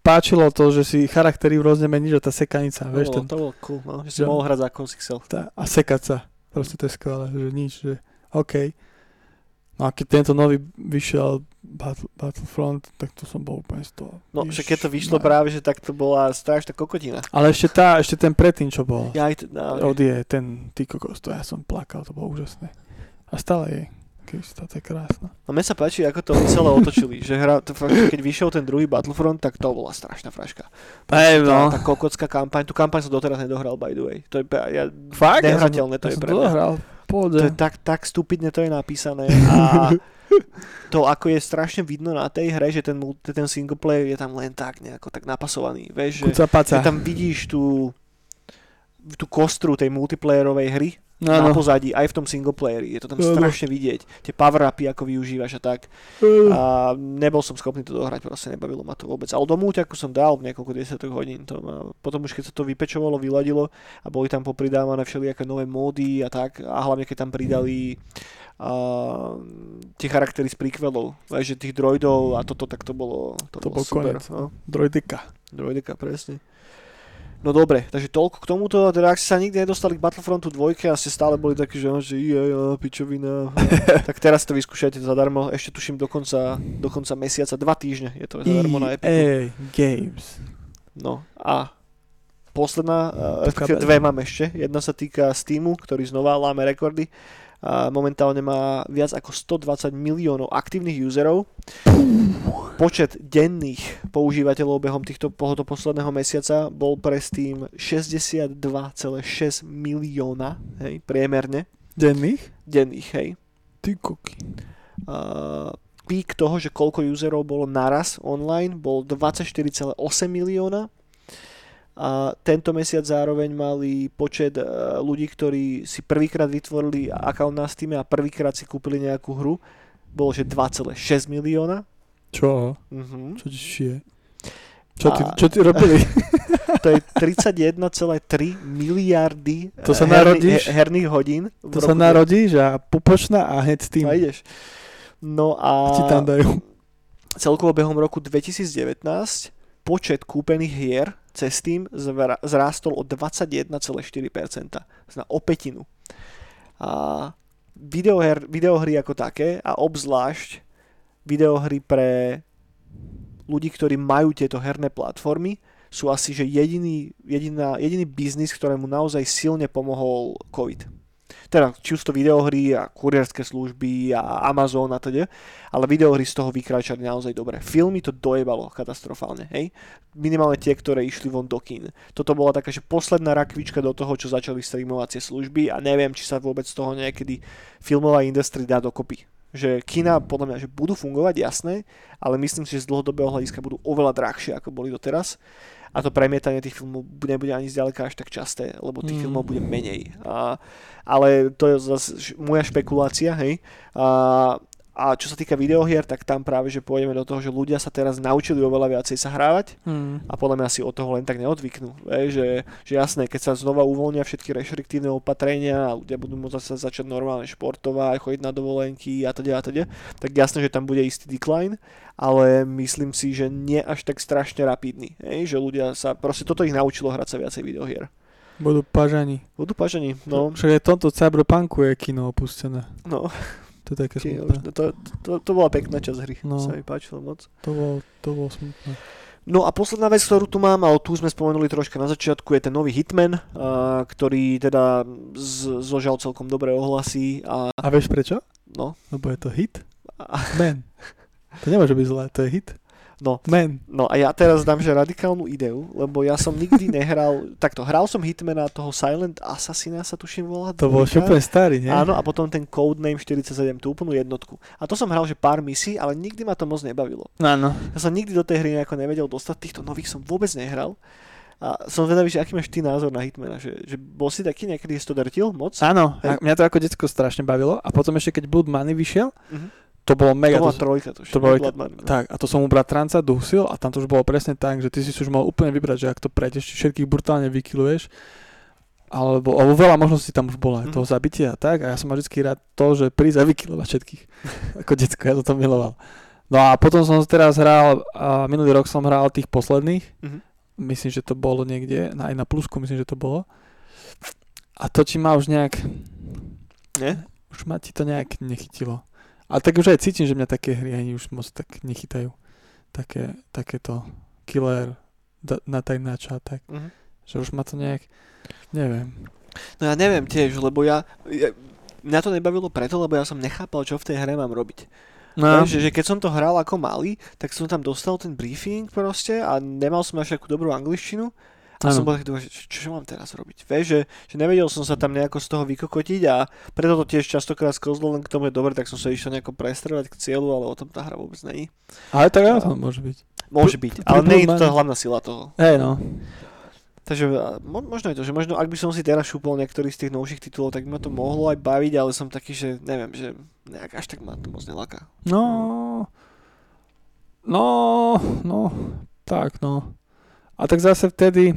páčilo to, že si charaktery rôzne meníš a tá sekanica, to vieš? Bolo, ten... To bolo cool, no, že si že... mohol hrať za konsixel. Tá, a sekať sa, proste to je skvelé, že nič, že OK. No a keď tento nový vyšiel Battle, Battlefront, tak to som bol úplne z toho. No, že keď to vyšlo na... práve, že tak to bola strašná kokotina. Ale ešte tá, ešte ten predtým, čo bol. Ja aj t- no, odie, okay. Ten, ty kokos, to ja som plakal, to bolo úžasné. A stále je, Krista, to je krásna. No mne sa páči, ako to celé otočili, že hra, to, keď vyšiel ten druhý Battlefront, tak to bola strašná fraška. Hey, no. Tá, tá kokocká kampaň, tú kampaň som doteraz nedohral, by the way. To je ja, Fakt? nehrateľné, ja to, to je pre mňa. To je tak, tak stupidne to je napísané a to ako je strašne vidno na tej hre, že ten, ten single player je tam len tak nejako tak napasovaný, vieš, že tam vidíš tú tú kostru tej multiplayerovej hry no, na no. pozadí, aj v tom singleplayeri. Je to tam no, strašne no. vidieť. Tie power-upy, ako využívaš a tak. No. A nebol som schopný to dohrať, proste nebavilo ma to vôbec. Ale do múťaku som dal niekoľko desiatok hodín. To ma... Potom už keď sa to vypečovalo, vyladilo a boli tam popridávané všelijaké nové módy a tak. A hlavne keď tam pridali uh, tie charaktery z prequelov. Takže tých droidov a toto, tak to bolo, to to bolo super. No. Droidika. Droidika, presne. No dobre, takže toľko k tomuto, teda ak ste sa nikdy nedostali k Battlefrontu dvojke a ste stále boli takí, že, že jaja, pičovina, tak teraz to vyskúšajte zadarmo, ešte tuším do konca, do konca mesiaca, dva týždne je to zadarmo na Epiku. E A Games. No a posledná, respektíve dve mám ešte, jedna sa týka Steamu, ktorý znova láme rekordy, a momentálne má viac ako stodvadsať miliónov aktívnych userov. Počet denných používateľov behom týchto tohto posledného mesiaca bol pre Steam šesťdesiatdva celé šesť milióna, hej, priemerne. Denných? Denných, hej. Ty koky. Uh, pík toho, že koľko userov bolo naraz online, bol dvadsaťštyri celé osem milióna. A tento mesiac zároveň mali počet uh, ľudí, ktorí si prvýkrát vytvorili account na Steam a prvýkrát si kúpili nejakú hru, bolo že dva celé šesť milióna. Čo? Uh-huh. Čo ti je? Čo ti, čo ti robili? To je tridsaťjeden celé tri miliardy to sa narodíš, her, herných hodín. To sa narodíš a pupočná a hneď s tým. A ideš. No a ti tam dajú. Celkovo behom roku dvetisícdevätnásť počet kúpených hier cez Steam zrástol o dvadsaťjeden celé štyri percenta. Zná o pätinu. A videoher, videohry ako také a obzvlášť videohry pre ľudí, ktorí majú tieto herné platformy, sú asi že jediný, jediná, jediný biznis, ktorému naozaj silne pomohol COVID. Teda čisto videohry a kurierské služby a Amazon a teda, ale videohry z toho vykráčali naozaj dobre. Filmy to dojebalo katastrofálne, hej? Minimálne tie, ktoré išli von do kín. Toto bola taká, že posledná rakvička do toho, čo začali streamovacie služby a neviem, či sa vôbec z toho niekedy filmová industria dá dokopy. Že kína podľa mňa, že budú fungovať, jasné, ale myslím si, že z dlhodobého hľadiska budú oveľa drahšie, ako boli doteraz. A to premietanie tých filmov nebude ani zďaleka až tak časté, lebo tých mm. filmov bude menej. A, ale to je zase moja špekulácia, hej. A, a čo sa týka videohier, tak tam práve, že pôjdeme do toho, že ľudia sa teraz naučili oveľa viacej sa hrávať mm. a podľa mňa si od toho len tak neodvyknú. Hej? Že, že jasné, keď sa znova uvoľnia všetky reštriktívne opatrenia a ľudia budú môcť sa začať normálne športovať, chodiť na dovolenky a teda a teda, tak jasné, že tam bude istý decline, ale myslím si, že nie až tak strašne rapidný, hej? Že ľudia sa, proste toto ich naučilo hrať sa viacej videohier. Budú pažani. Budú pažani, no. Však aj tomto Cyberpunku je kino opustené. No. To, také smutné. To, to, to bola pekná časť hry, no, sa mi páčilo moc. To bolo, to bolo smutné. No a posledná vec, ktorú tu mám, a tu sme spomenuli troška na začiatku, je ten nový Hitman, a, ktorý teda z, zožal celkom dobré ohlasy. A, a vieš prečo? No. Lebo je to hit? A... Man. To nemôže byť zlé, to je hit. No. Man. No a ja teraz dám, že radikálnu ideu, lebo ja som nikdy nehral, takto, hral som Hitmana, toho Silent Assassina sa tuším volá. To bol úplne starý, nie? Áno, a potom ten Codename štyridsaťsedem, tú úplnú jednotku. A to som hral, že pár misí, ale nikdy ma to moc nebavilo. Áno. Ja som nikdy do tej hry nejako nevedel dostať, týchto nových som vôbec nehral. A som zvedavý, že aký máš ty názor na Hitmana, že, že bol si taký, niekedy si to drtil moc? Áno, hej. Mňa to ako detsko strašne bavilo a potom ešte keď Blood Money vyšiel, uh-huh. To bolo mega. To bola trojka, to, to bola Bloodman. Tak, a to som u bratranca dusil a tam to už bolo presne tak, že ty si už mal úplne vybrať, že ak to prejdeš, všetkých brutálne vykiluješ, alebo, alebo veľa možností tam už bola, mm-hmm. toho zabitia a tak, a ja som mal vždycky rád to, že prísť a vykilovať všetkých. Ako detsko, ja to tam miloval. No a potom som teraz hral, a minulý rok som hral tých posledných, mm-hmm. myslím, že to bolo niekde, aj na plusku myslím, že to bolo. A to ti ma už nejak... Nie? Už ma ti to nejak nechytilo. Ale tak už aj cítim, že mňa také hry ani už moc tak nechytajú. Také, takéto killer da, na tajnáča, tak. Uh-huh. Že už ma to nejak, neviem. No ja neviem tiež, lebo ja, ja, mňa to nebavilo preto, lebo ja som nechápal, čo v tej hre mám robiť. No. Že, že keď som to hral ako malý, tak som tam dostal ten briefing proste a nemal som až takú dobrú angličtinu. A ano. Som bol tak dôležitý, čo, čo mám teraz robiť? Vieš, že, že nevedel som sa tam nejako z toho vykokotiť a preto to tiež častokrát sklzlo len k tomu, je dobre, tak som sa išiel nejako prestrelať k cieľu, ale o tom tá hra vôbec není. Ale tak ja to môže byť. Môže byť, ale nie je to hlavná sila toho. Hej no. Takže možno je to, že možno ak by som si teraz šúpol niektorý z tých novších titulov, tak by ma to mohlo aj baviť, ale som taký, že neviem, že nejak až tak ma to moc nelaká. No, no, no, tak no. A tak zase vtedy,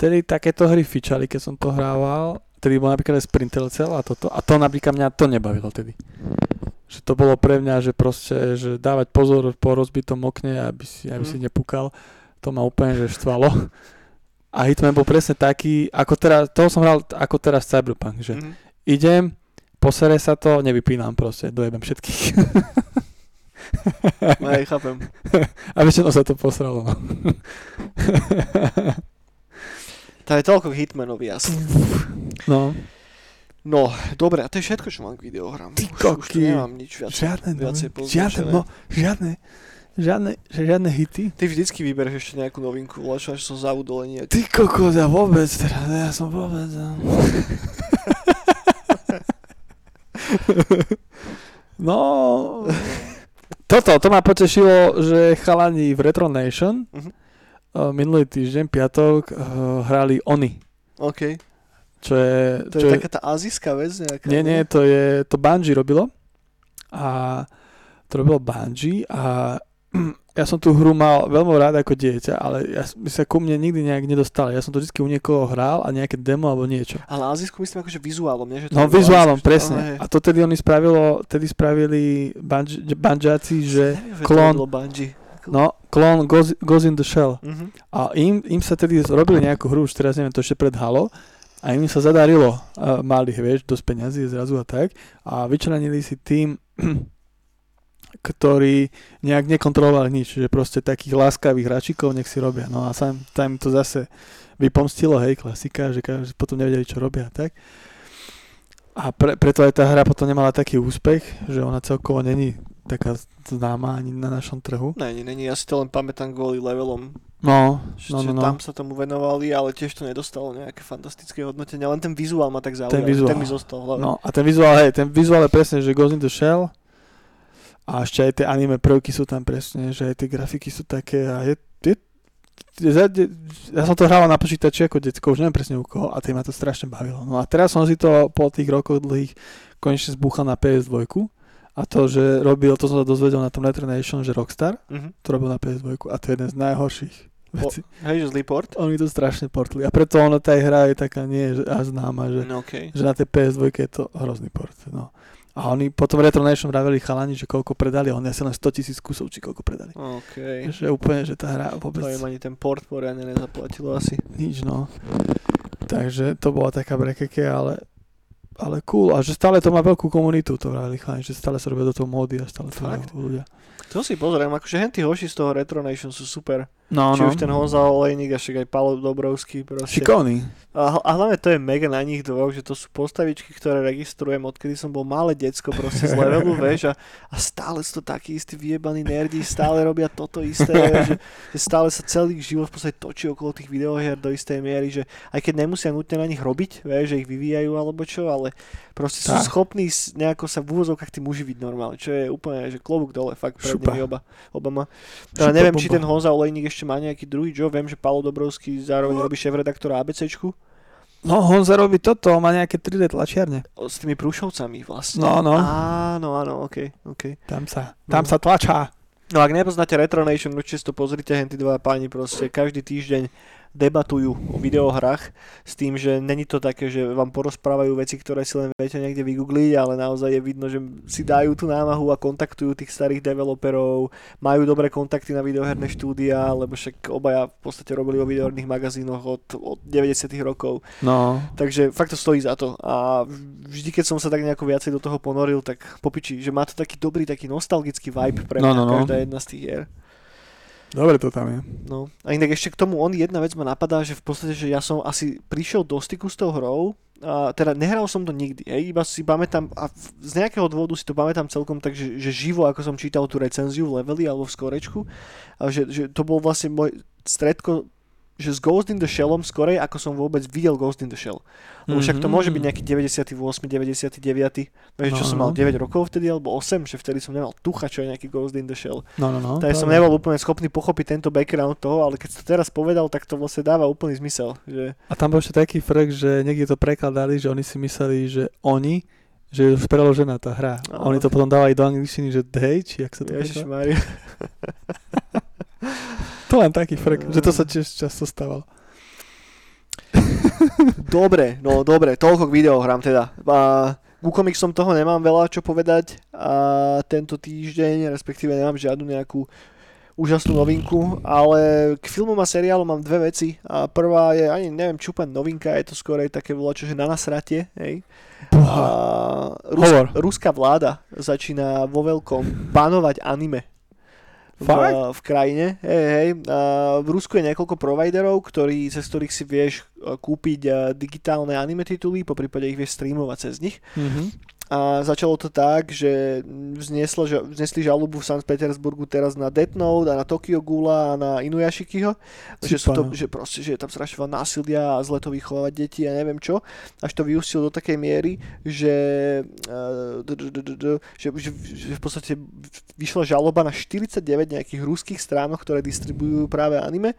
vtedy takéto hry fičali, keď som to hrával, vtedy bol napríklad Sprinter Cell a toto, a to napríklad mňa to nebavilo vtedy. Že to bolo pre mňa, že proste, že dávať pozor po rozbitom okne, aby si, aby si nepúkal, to ma úplne že štvalo. A Hitman bol presne taký, ako teraz, toho som hral ako teraz Cyberpunk, že mm-hmm. idem, posere sa to, nevypínam proste, dojebem všetkých. No, aj chápem. A väčšinou sa to posralo. To je toľko k Hitmanovi, jasne. No. No, dobre, a to je všetko, čo mám k videohrám. Ty koky. Už nemám nič viac. Žiadne, viacej žiadne, no, žiadne. Žiadne, žiadne hity. Ty vždycky vyberieš ešte nejakú novinku, lečo až som zavudol nejak. Ty kokos, ja vôbec teraz, ja som vôbec. Ja. No, toto, to ma potešilo, že chalani v Retro Nation uh-huh. minulý týždeň, piatok, hrali Oni. OK. Čo je... To čo je taká tá azijská vec nejaká? Nie, nie, to je, to Bungie robilo. A to robilo Bungie a ja som tú hru mal veľmi rád ako dieťa, ale ja, my sa ku mne nikdy nejak nedostali. Ja som to vždy u niekoho hral a nejaké demo alebo niečo. Ale azijsku myslím akože vizuálom, nie? Že to no vizuálom, azijsku, presne. Oh, a to tedy oni spravilo, tedy spravili Bungie, Bungiaci, že klón, no, klón goes, goes in the Shell. Mm-hmm. A im, im sa tedy robili nejakú hru, už teraz neviem, to ešte pred Halo. A im sa zadarilo, uh, mali, vieš, dosť peňazí zrazu a tak. A vyčlenili si tým ktorí nejak nekontrolovali nič, že proste takých láskavých hráčikov nech si robia. No a sám tam to zase vypomstilo, hej, klasika, že potom nevedeli, čo robia, tak. A pre, preto aj tá hra potom nemala taký úspech, že ona celkovo není taká známa ani na našom trhu. Ne, nie, nie, ja si to len pamätám kvôli levelom. No, no, no, no. Tam sa tomu venovali, ale tiež to nedostalo nejaké fantastické hodnotenie, len ten vizuál ma tak zaujal, ten, ten mi zostal. Hlavne. No a ten vizuál, hej, ten vizuál je presne, že goes in the shell. A ešte aj tie anime prvky sú tam presne, že aj tie grafiky sú také a je, je, je, je ja som to hral na počítači ako decko, už neviem presne u koho a tým ma to strašne bavilo. No a teraz som si to po tých rokoch dlhých konečne zbúchal na pé es dva a to, že robil, to som sa dozvedel na tom Retro Nation, že Rockstar mm-hmm. to robil na pé es dva a to je jeden z najhorších vecí. Hej, že zlý port? Oni to strašne portli a preto ono tá hra je taká nie až známa, že, no, okay. že na tej pé es dva je to hrozný port, no. A oni potom Retro Nation vraveli chalani, že koľko predali, oni asi len stotisíc kusov, či koľko predali. Okej. Okay. Že úplne, že tá hra vôbec... To im ani ten port poriadne nezaplatilo asi. Nič, no. Takže to bola taká brekeke, ale, ale cool. A že stále to má veľkú komunitu, to vraveli chalani, že stále sa robia do toho módy a stále to ľudia. To si pozriem, akože hen tí hoši z toho Retro Nation sú super. No, či no. už ten Honza Olejník a však aj Palo Dobrovský proste. Šikovný. A, a hlavne to je mega na nich dvoch, že to sú postavičky, ktoré registrujem, odkedy som bol malé decko proste z levelu, vieš, a, a stále sú to takí istí vyjebaní nerdi, stále robia toto isté, že, že stále sa celý život v podstate točí okolo tých videohier do istej miery, že aj keď nemusia nutne na nich robiť, vieš, že ich vyvíjajú alebo čo, ale proste tá. Sú schopní nejako sa v úvozovkách tým uživiť normálne, čo je úplne, že klobúk dole, fakt pred nimi oba, obama. Teda neviem, či ten Honza Olejník ešte má nejaký druhý job, viem, že Palo Dobrovský zároveň robí šéfredaktora á bé cé čku. No, Honza robí toto, má nejaké tri dé tlačiarne. S tými prúšovcami vlastne. No, no. Áno, áno, okej, okej. Tam sa, tam no. sa tlačá. No, ak nepoznáte Retro Nation, určite to pozrite, henty dva páni proste každý týždeň debatujú o videohrách s tým, že není to také, že vám porozprávajú veci, ktoré si len viete niekde vygoogliť, ale naozaj je vidno, že si dajú tú námahu a kontaktujú tých starých developerov, majú dobré kontakty na videoherné štúdia, lebo však obaja v podstate robili o videoherných magazínoch od, od deväťdesiatych rokov. No. Takže fakt to stojí za to a vždy, keď som sa tak nejako viacej do toho ponoril, tak popiči, že má to taký dobrý, taký nostalgický vibe pre mňa, no, no, no. každá jedna z tých hier. Dobre to tam je. No. A inak ešte k tomu on jedna vec ma napadá, že v podstate, že ja som asi prišiel do styku s tou hrou, a teda nehral som to nikdy, hej, iba si pamätám, a z nejakého dôvodu si to pamätám celkom tak, že, že živo, ako som čítal tú recenziu v Leveli alebo v Skorečku, a že, že to bol vlastne môj stredko že s Ghost in the Shellom skorej, ako som vôbec videl Ghost in the Shell. Lebo mm-hmm. však to môže byť nejaký deväťdesiatosem, deväťdesiatdeväť. Takže no, čo no, som mal no. deväť rokov vtedy, alebo osem, že vtedy som nemal tucha, čo je nejaký Ghost in the Shell. No, no, no. Takže som nebol úplne schopný pochopiť tento background toho, ale keď si to teraz povedal, tak to vlastne dáva úplný zmysel. Že... A tam bol ešte taký frek, že niekde to prekladali, že oni si mysleli, že oni, že je už preložená tá hra. No, oni to potom dávali do angličtiny, že hej, či jak sa to prekladá. To len taký frek, že to sa tiež často stávalo. Dobre, no dobre, toľko k videohrám teda. A ku komiksom toho nemám veľa čo povedať a tento týždeň, respektíve nemám žiadnu nejakú úžasnú novinku, ale k filmom a seriálu mám dve veci. A prvá je, ani neviem, či úplne novinka, je to skorej také volačo, že na nasratie, hej. A Rus- ruská vláda začína vo veľkom panovať anime. V, v krajine. Hej, hej. V Rusku je niekoľko providerov, ktorí, cez ktorých si vieš kúpiť digitálne anime tituly, poprípade ich vieš streamovať cez nich. Mm-hmm. A začalo to tak, že vzneslo, vznesli žalobu v Sankt Petersburgu teraz na Death Note a na Tokyo Ghoula a na Inuyashikiho. Že, sú to, že, proste, že je tam strašne veľa násilia a zle to vychovávať deti a neviem čo. Až to vyústilo do takej miery, že, že, že v podstate vyšla žaloba na štyridsaťdeväť nejakých ruských stránok, ktoré distribujú práve anime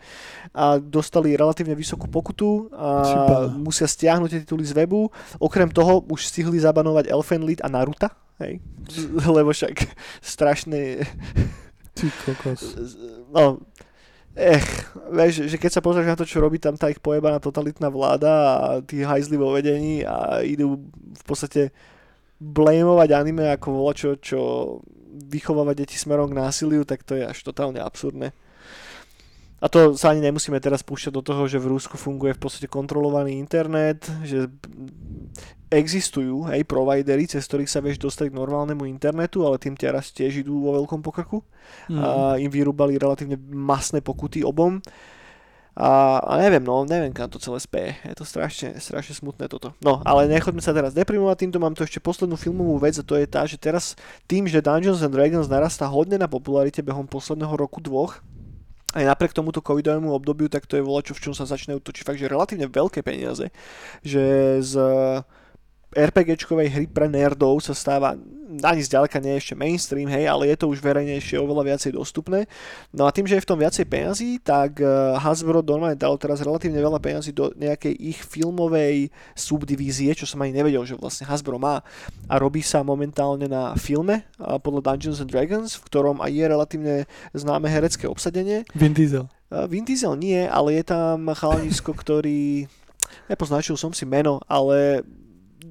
a dostali relatívne vysokú pokutu a musia stiahnuť tie tituly z webu. Okrem toho už stihli zabanovať Elfen Lead a Naruta, hej? Lebo však strašné... Ty kokos. No, ech, vieš, že keď sa pozrieš na to, čo robí tam tá ich pojebaná totalitná vláda a tí hajzli vo vedení a idú v podstate blamovať anime ako volačo, čo vychováva deti smerom k násiliu, tak to je až totálne absurdné. A to sa ani nemusíme teraz púšťať do toho, že v Rusku funguje v podstate kontrolovaný internet, že existujú hej, providery, cez ktorých sa vieš dostať k normálnemu internetu, ale tým teraz tiež idú vo veľkom pokrku. Mm. A im vyrúbali relatívne masné pokuty obom. A, a neviem, no, neviem, kam to celé speje. Je to strašne, strašne smutné toto. No, ale nechoďme sa teraz deprimovať, týmto mám tu ešte poslednú filmovú vec a to je tá, že teraz tým, že Dungeons and Dragons narastá hodne na popularite behom posledného roku dvoch, aj napriek tomuto covidovému obdobiu, tak to je volačo, v čom sa začne točiť fakt, že relatívne veľké peniaze, že z RPGčkovej hry pre nerdov sa stáva, ani zďaleka nie je ešte mainstream, hej, ale je to už verejnejšie oveľa viacej dostupné. No a tým, že je v tom viacej peňazí, tak Hasbro normálne dalo teraz relatívne veľa peňazí do nejakej ich filmovej subdivízie, čo som ani nevedel, že vlastne Hasbro má. A robí sa momentálne na filme podľa Dungeons and Dragons, v ktorom aj je relatívne známe herecké obsadenie. Vin Diesel. Vin Diesel nie, ale je tam chalanisko, ktorý... Nepoznačil som si meno, ale...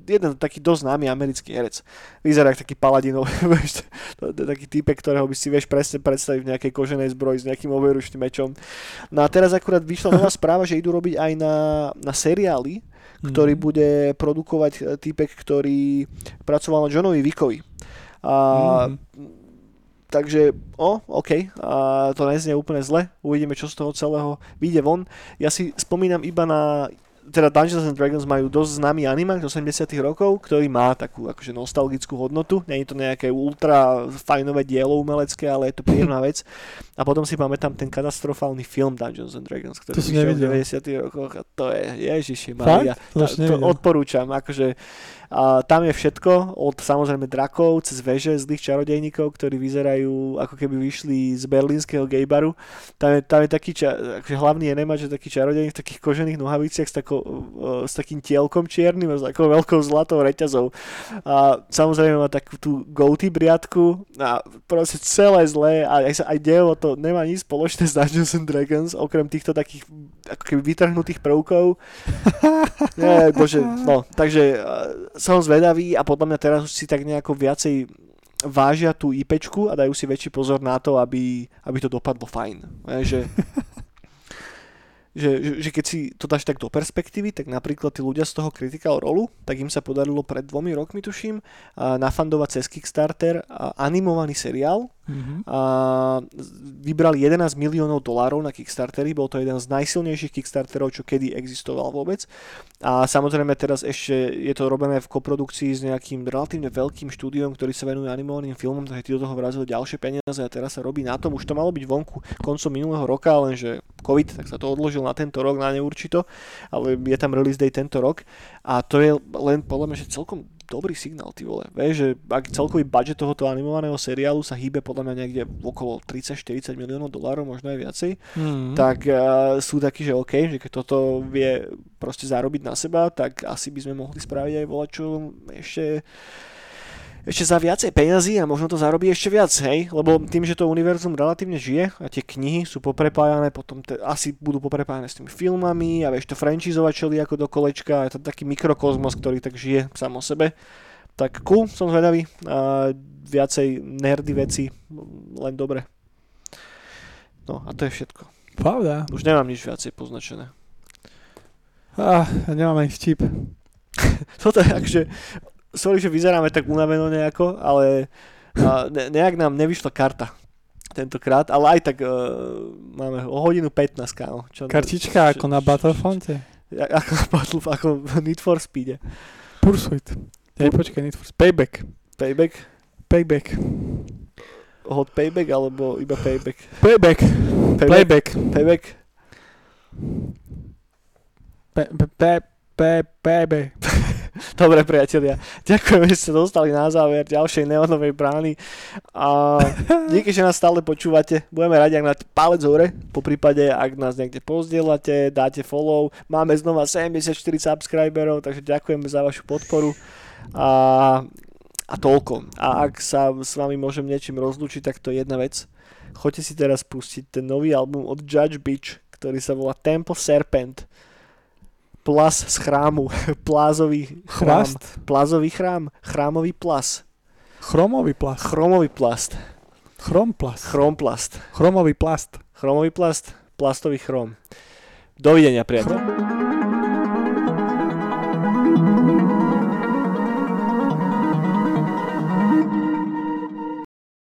jeden taký dosť známy americký herec. Vyzerá jak taký paladinov, taký týpek, ktorého by si vieš presne predstaviť v nejakej koženej zbroji s nejakým overučným mečom. No a teraz akurát vyšla nová správa, že idú robiť aj na, na seriály, ktorý mm. bude produkovať týpek, ktorý pracoval na Johnovi Wickovi. A... Mm. Takže, o, OK, a to neznie úplne zle. Uvidíme, čo z toho celého vyjde von. Ja si spomínam iba na... Teda Dungeons and Dragons majú dosť známy animák z osemdesiatych rokov, ktorý má takú akože nostalgickú hodnotu. Nie je to nejaké ultra fajnové dielo umelecké, ale je to príjemná vec. A potom si pamätám ten katastrofálny film Dungeons and Dragons, ktorý vyšiel v deväťdesiatych rokoch a to je Ježiši Maria. To, to odporúčam. Akože, a tam je všetko, od samozrejme drakov, cez veže, zlých čarodejníkov, ktorí vyzerajú ako keby vyšli z berlínskeho gejbaru. Tam je, tam je taký ča, akože hlavný enemáč, že taký čarodejník v takých kožených nohaviciach s takou s takým tielkom čiernym a s takou veľkou zlatou reťazou. A samozrejme má takú tú goatee briadku a proste celé zlé a aj, sa, aj dejo to nemá nič spoločné s Dungeons and Dragons, okrem týchto takých ako keby vytrhnutých prvkov. Nie, bože, no. Takže som zvedavý a podľa mňa teraz už si tak nejako viacej vážia tú IPčku a dajú si väčší pozor na to, aby, aby to dopadlo fajn. Takže Že, že, že keď si to dáš tak do perspektívy, tak napríklad tí ľudia z toho Critical Role, tak im sa podarilo pred dvomi rokmi, tuším, nafandovať cez Kickstarter animovaný seriál. Mm-hmm. A vybrali jedenásť miliónov dolárov na Kickstarteri, bol to jeden z najsilnejších Kickstarterov, čo kedy existoval vôbec. A samozrejme teraz ešte je to robené v koprodukcii s nejakým relatívne veľkým štúdiom, ktorý sa venuje animovaným filmom, takže tí do toho vrazili ďalšie peniaze a teraz sa robí na tom. Už to malo byť vonku koncom minulého roka, lenže COVID, tak sa to odložil na tento rok, na neurčito, ale je tam release day tento rok a to je len podľa mňa, že celkom dobrý signál, ty vole, vieš, že ak celkový budget tohoto animovaného seriálu sa hýbe podľa mňa niekde okolo tridsať štyridsať miliónov dolárov, možno aj viacej, mm. tak uh, sú takí, že OK, že keď toto vie proste zarobiť na seba, tak asi by sme mohli spraviť aj volačo ešte ešte za viacej peňazí a možno to zarobí ešte viac, hej, lebo tým, že to univerzum relatívne žije a tie knihy sú poprepájané, potom te, asi budú poprepájané s tými filmami a vieš to franchizovačeli ako do kolečka, je to taký mikrokosmos, ktorý tak žije sám o sebe, tak cool, som zvedavý a viacej nerdy veci, len dobre. No a to je všetko. Pravda. Už nemám nič viacej poznačené. Ah, ja nemám ani vtip. Toto je akže... Sorry, že vyzeráme tak unaveno nejako, ale ne, nejak nám nevyšla karta tentokrát, ale aj tak uh, máme o hodinu pätnásť, kámo. Čo, kartička čo, ako čo, na Battlefronte? Ako na Battlefronte, ako v Need for Speede. Pursuit. Ja, počkaj, Need for Speed. Payback. Payback? Payback. Hot Payback alebo iba Payback? Payback. Payback. Payback. Payback. Payback. Dobre, priatelia, ďakujem, že ste dostali na záver ďalšej Neonovej brány a díky, že nás stále počúvate. Budeme radi, ak na palec hore, po prípade, ak nás niekde pozdielate, dáte follow. Máme znova sedemdesiatštyri subscriberov, takže ďakujeme za vašu podporu a, a toľko. A ak sa s vami môžem niečím rozlúčiť, tak to je jedna vec. Choďte si teraz pustiť ten nový album od Judge Bitch, ktorý sa volá Temple Serpent. Plas z chrámu, plázový chrám, Chlast? plázový chrám, chrámový plas. Chromový plast. Chromový plast. Chromplast. Chromplast. Chromový plast. Chromový plast, plastový chrom. Dovidenia, priateľ. Chrom.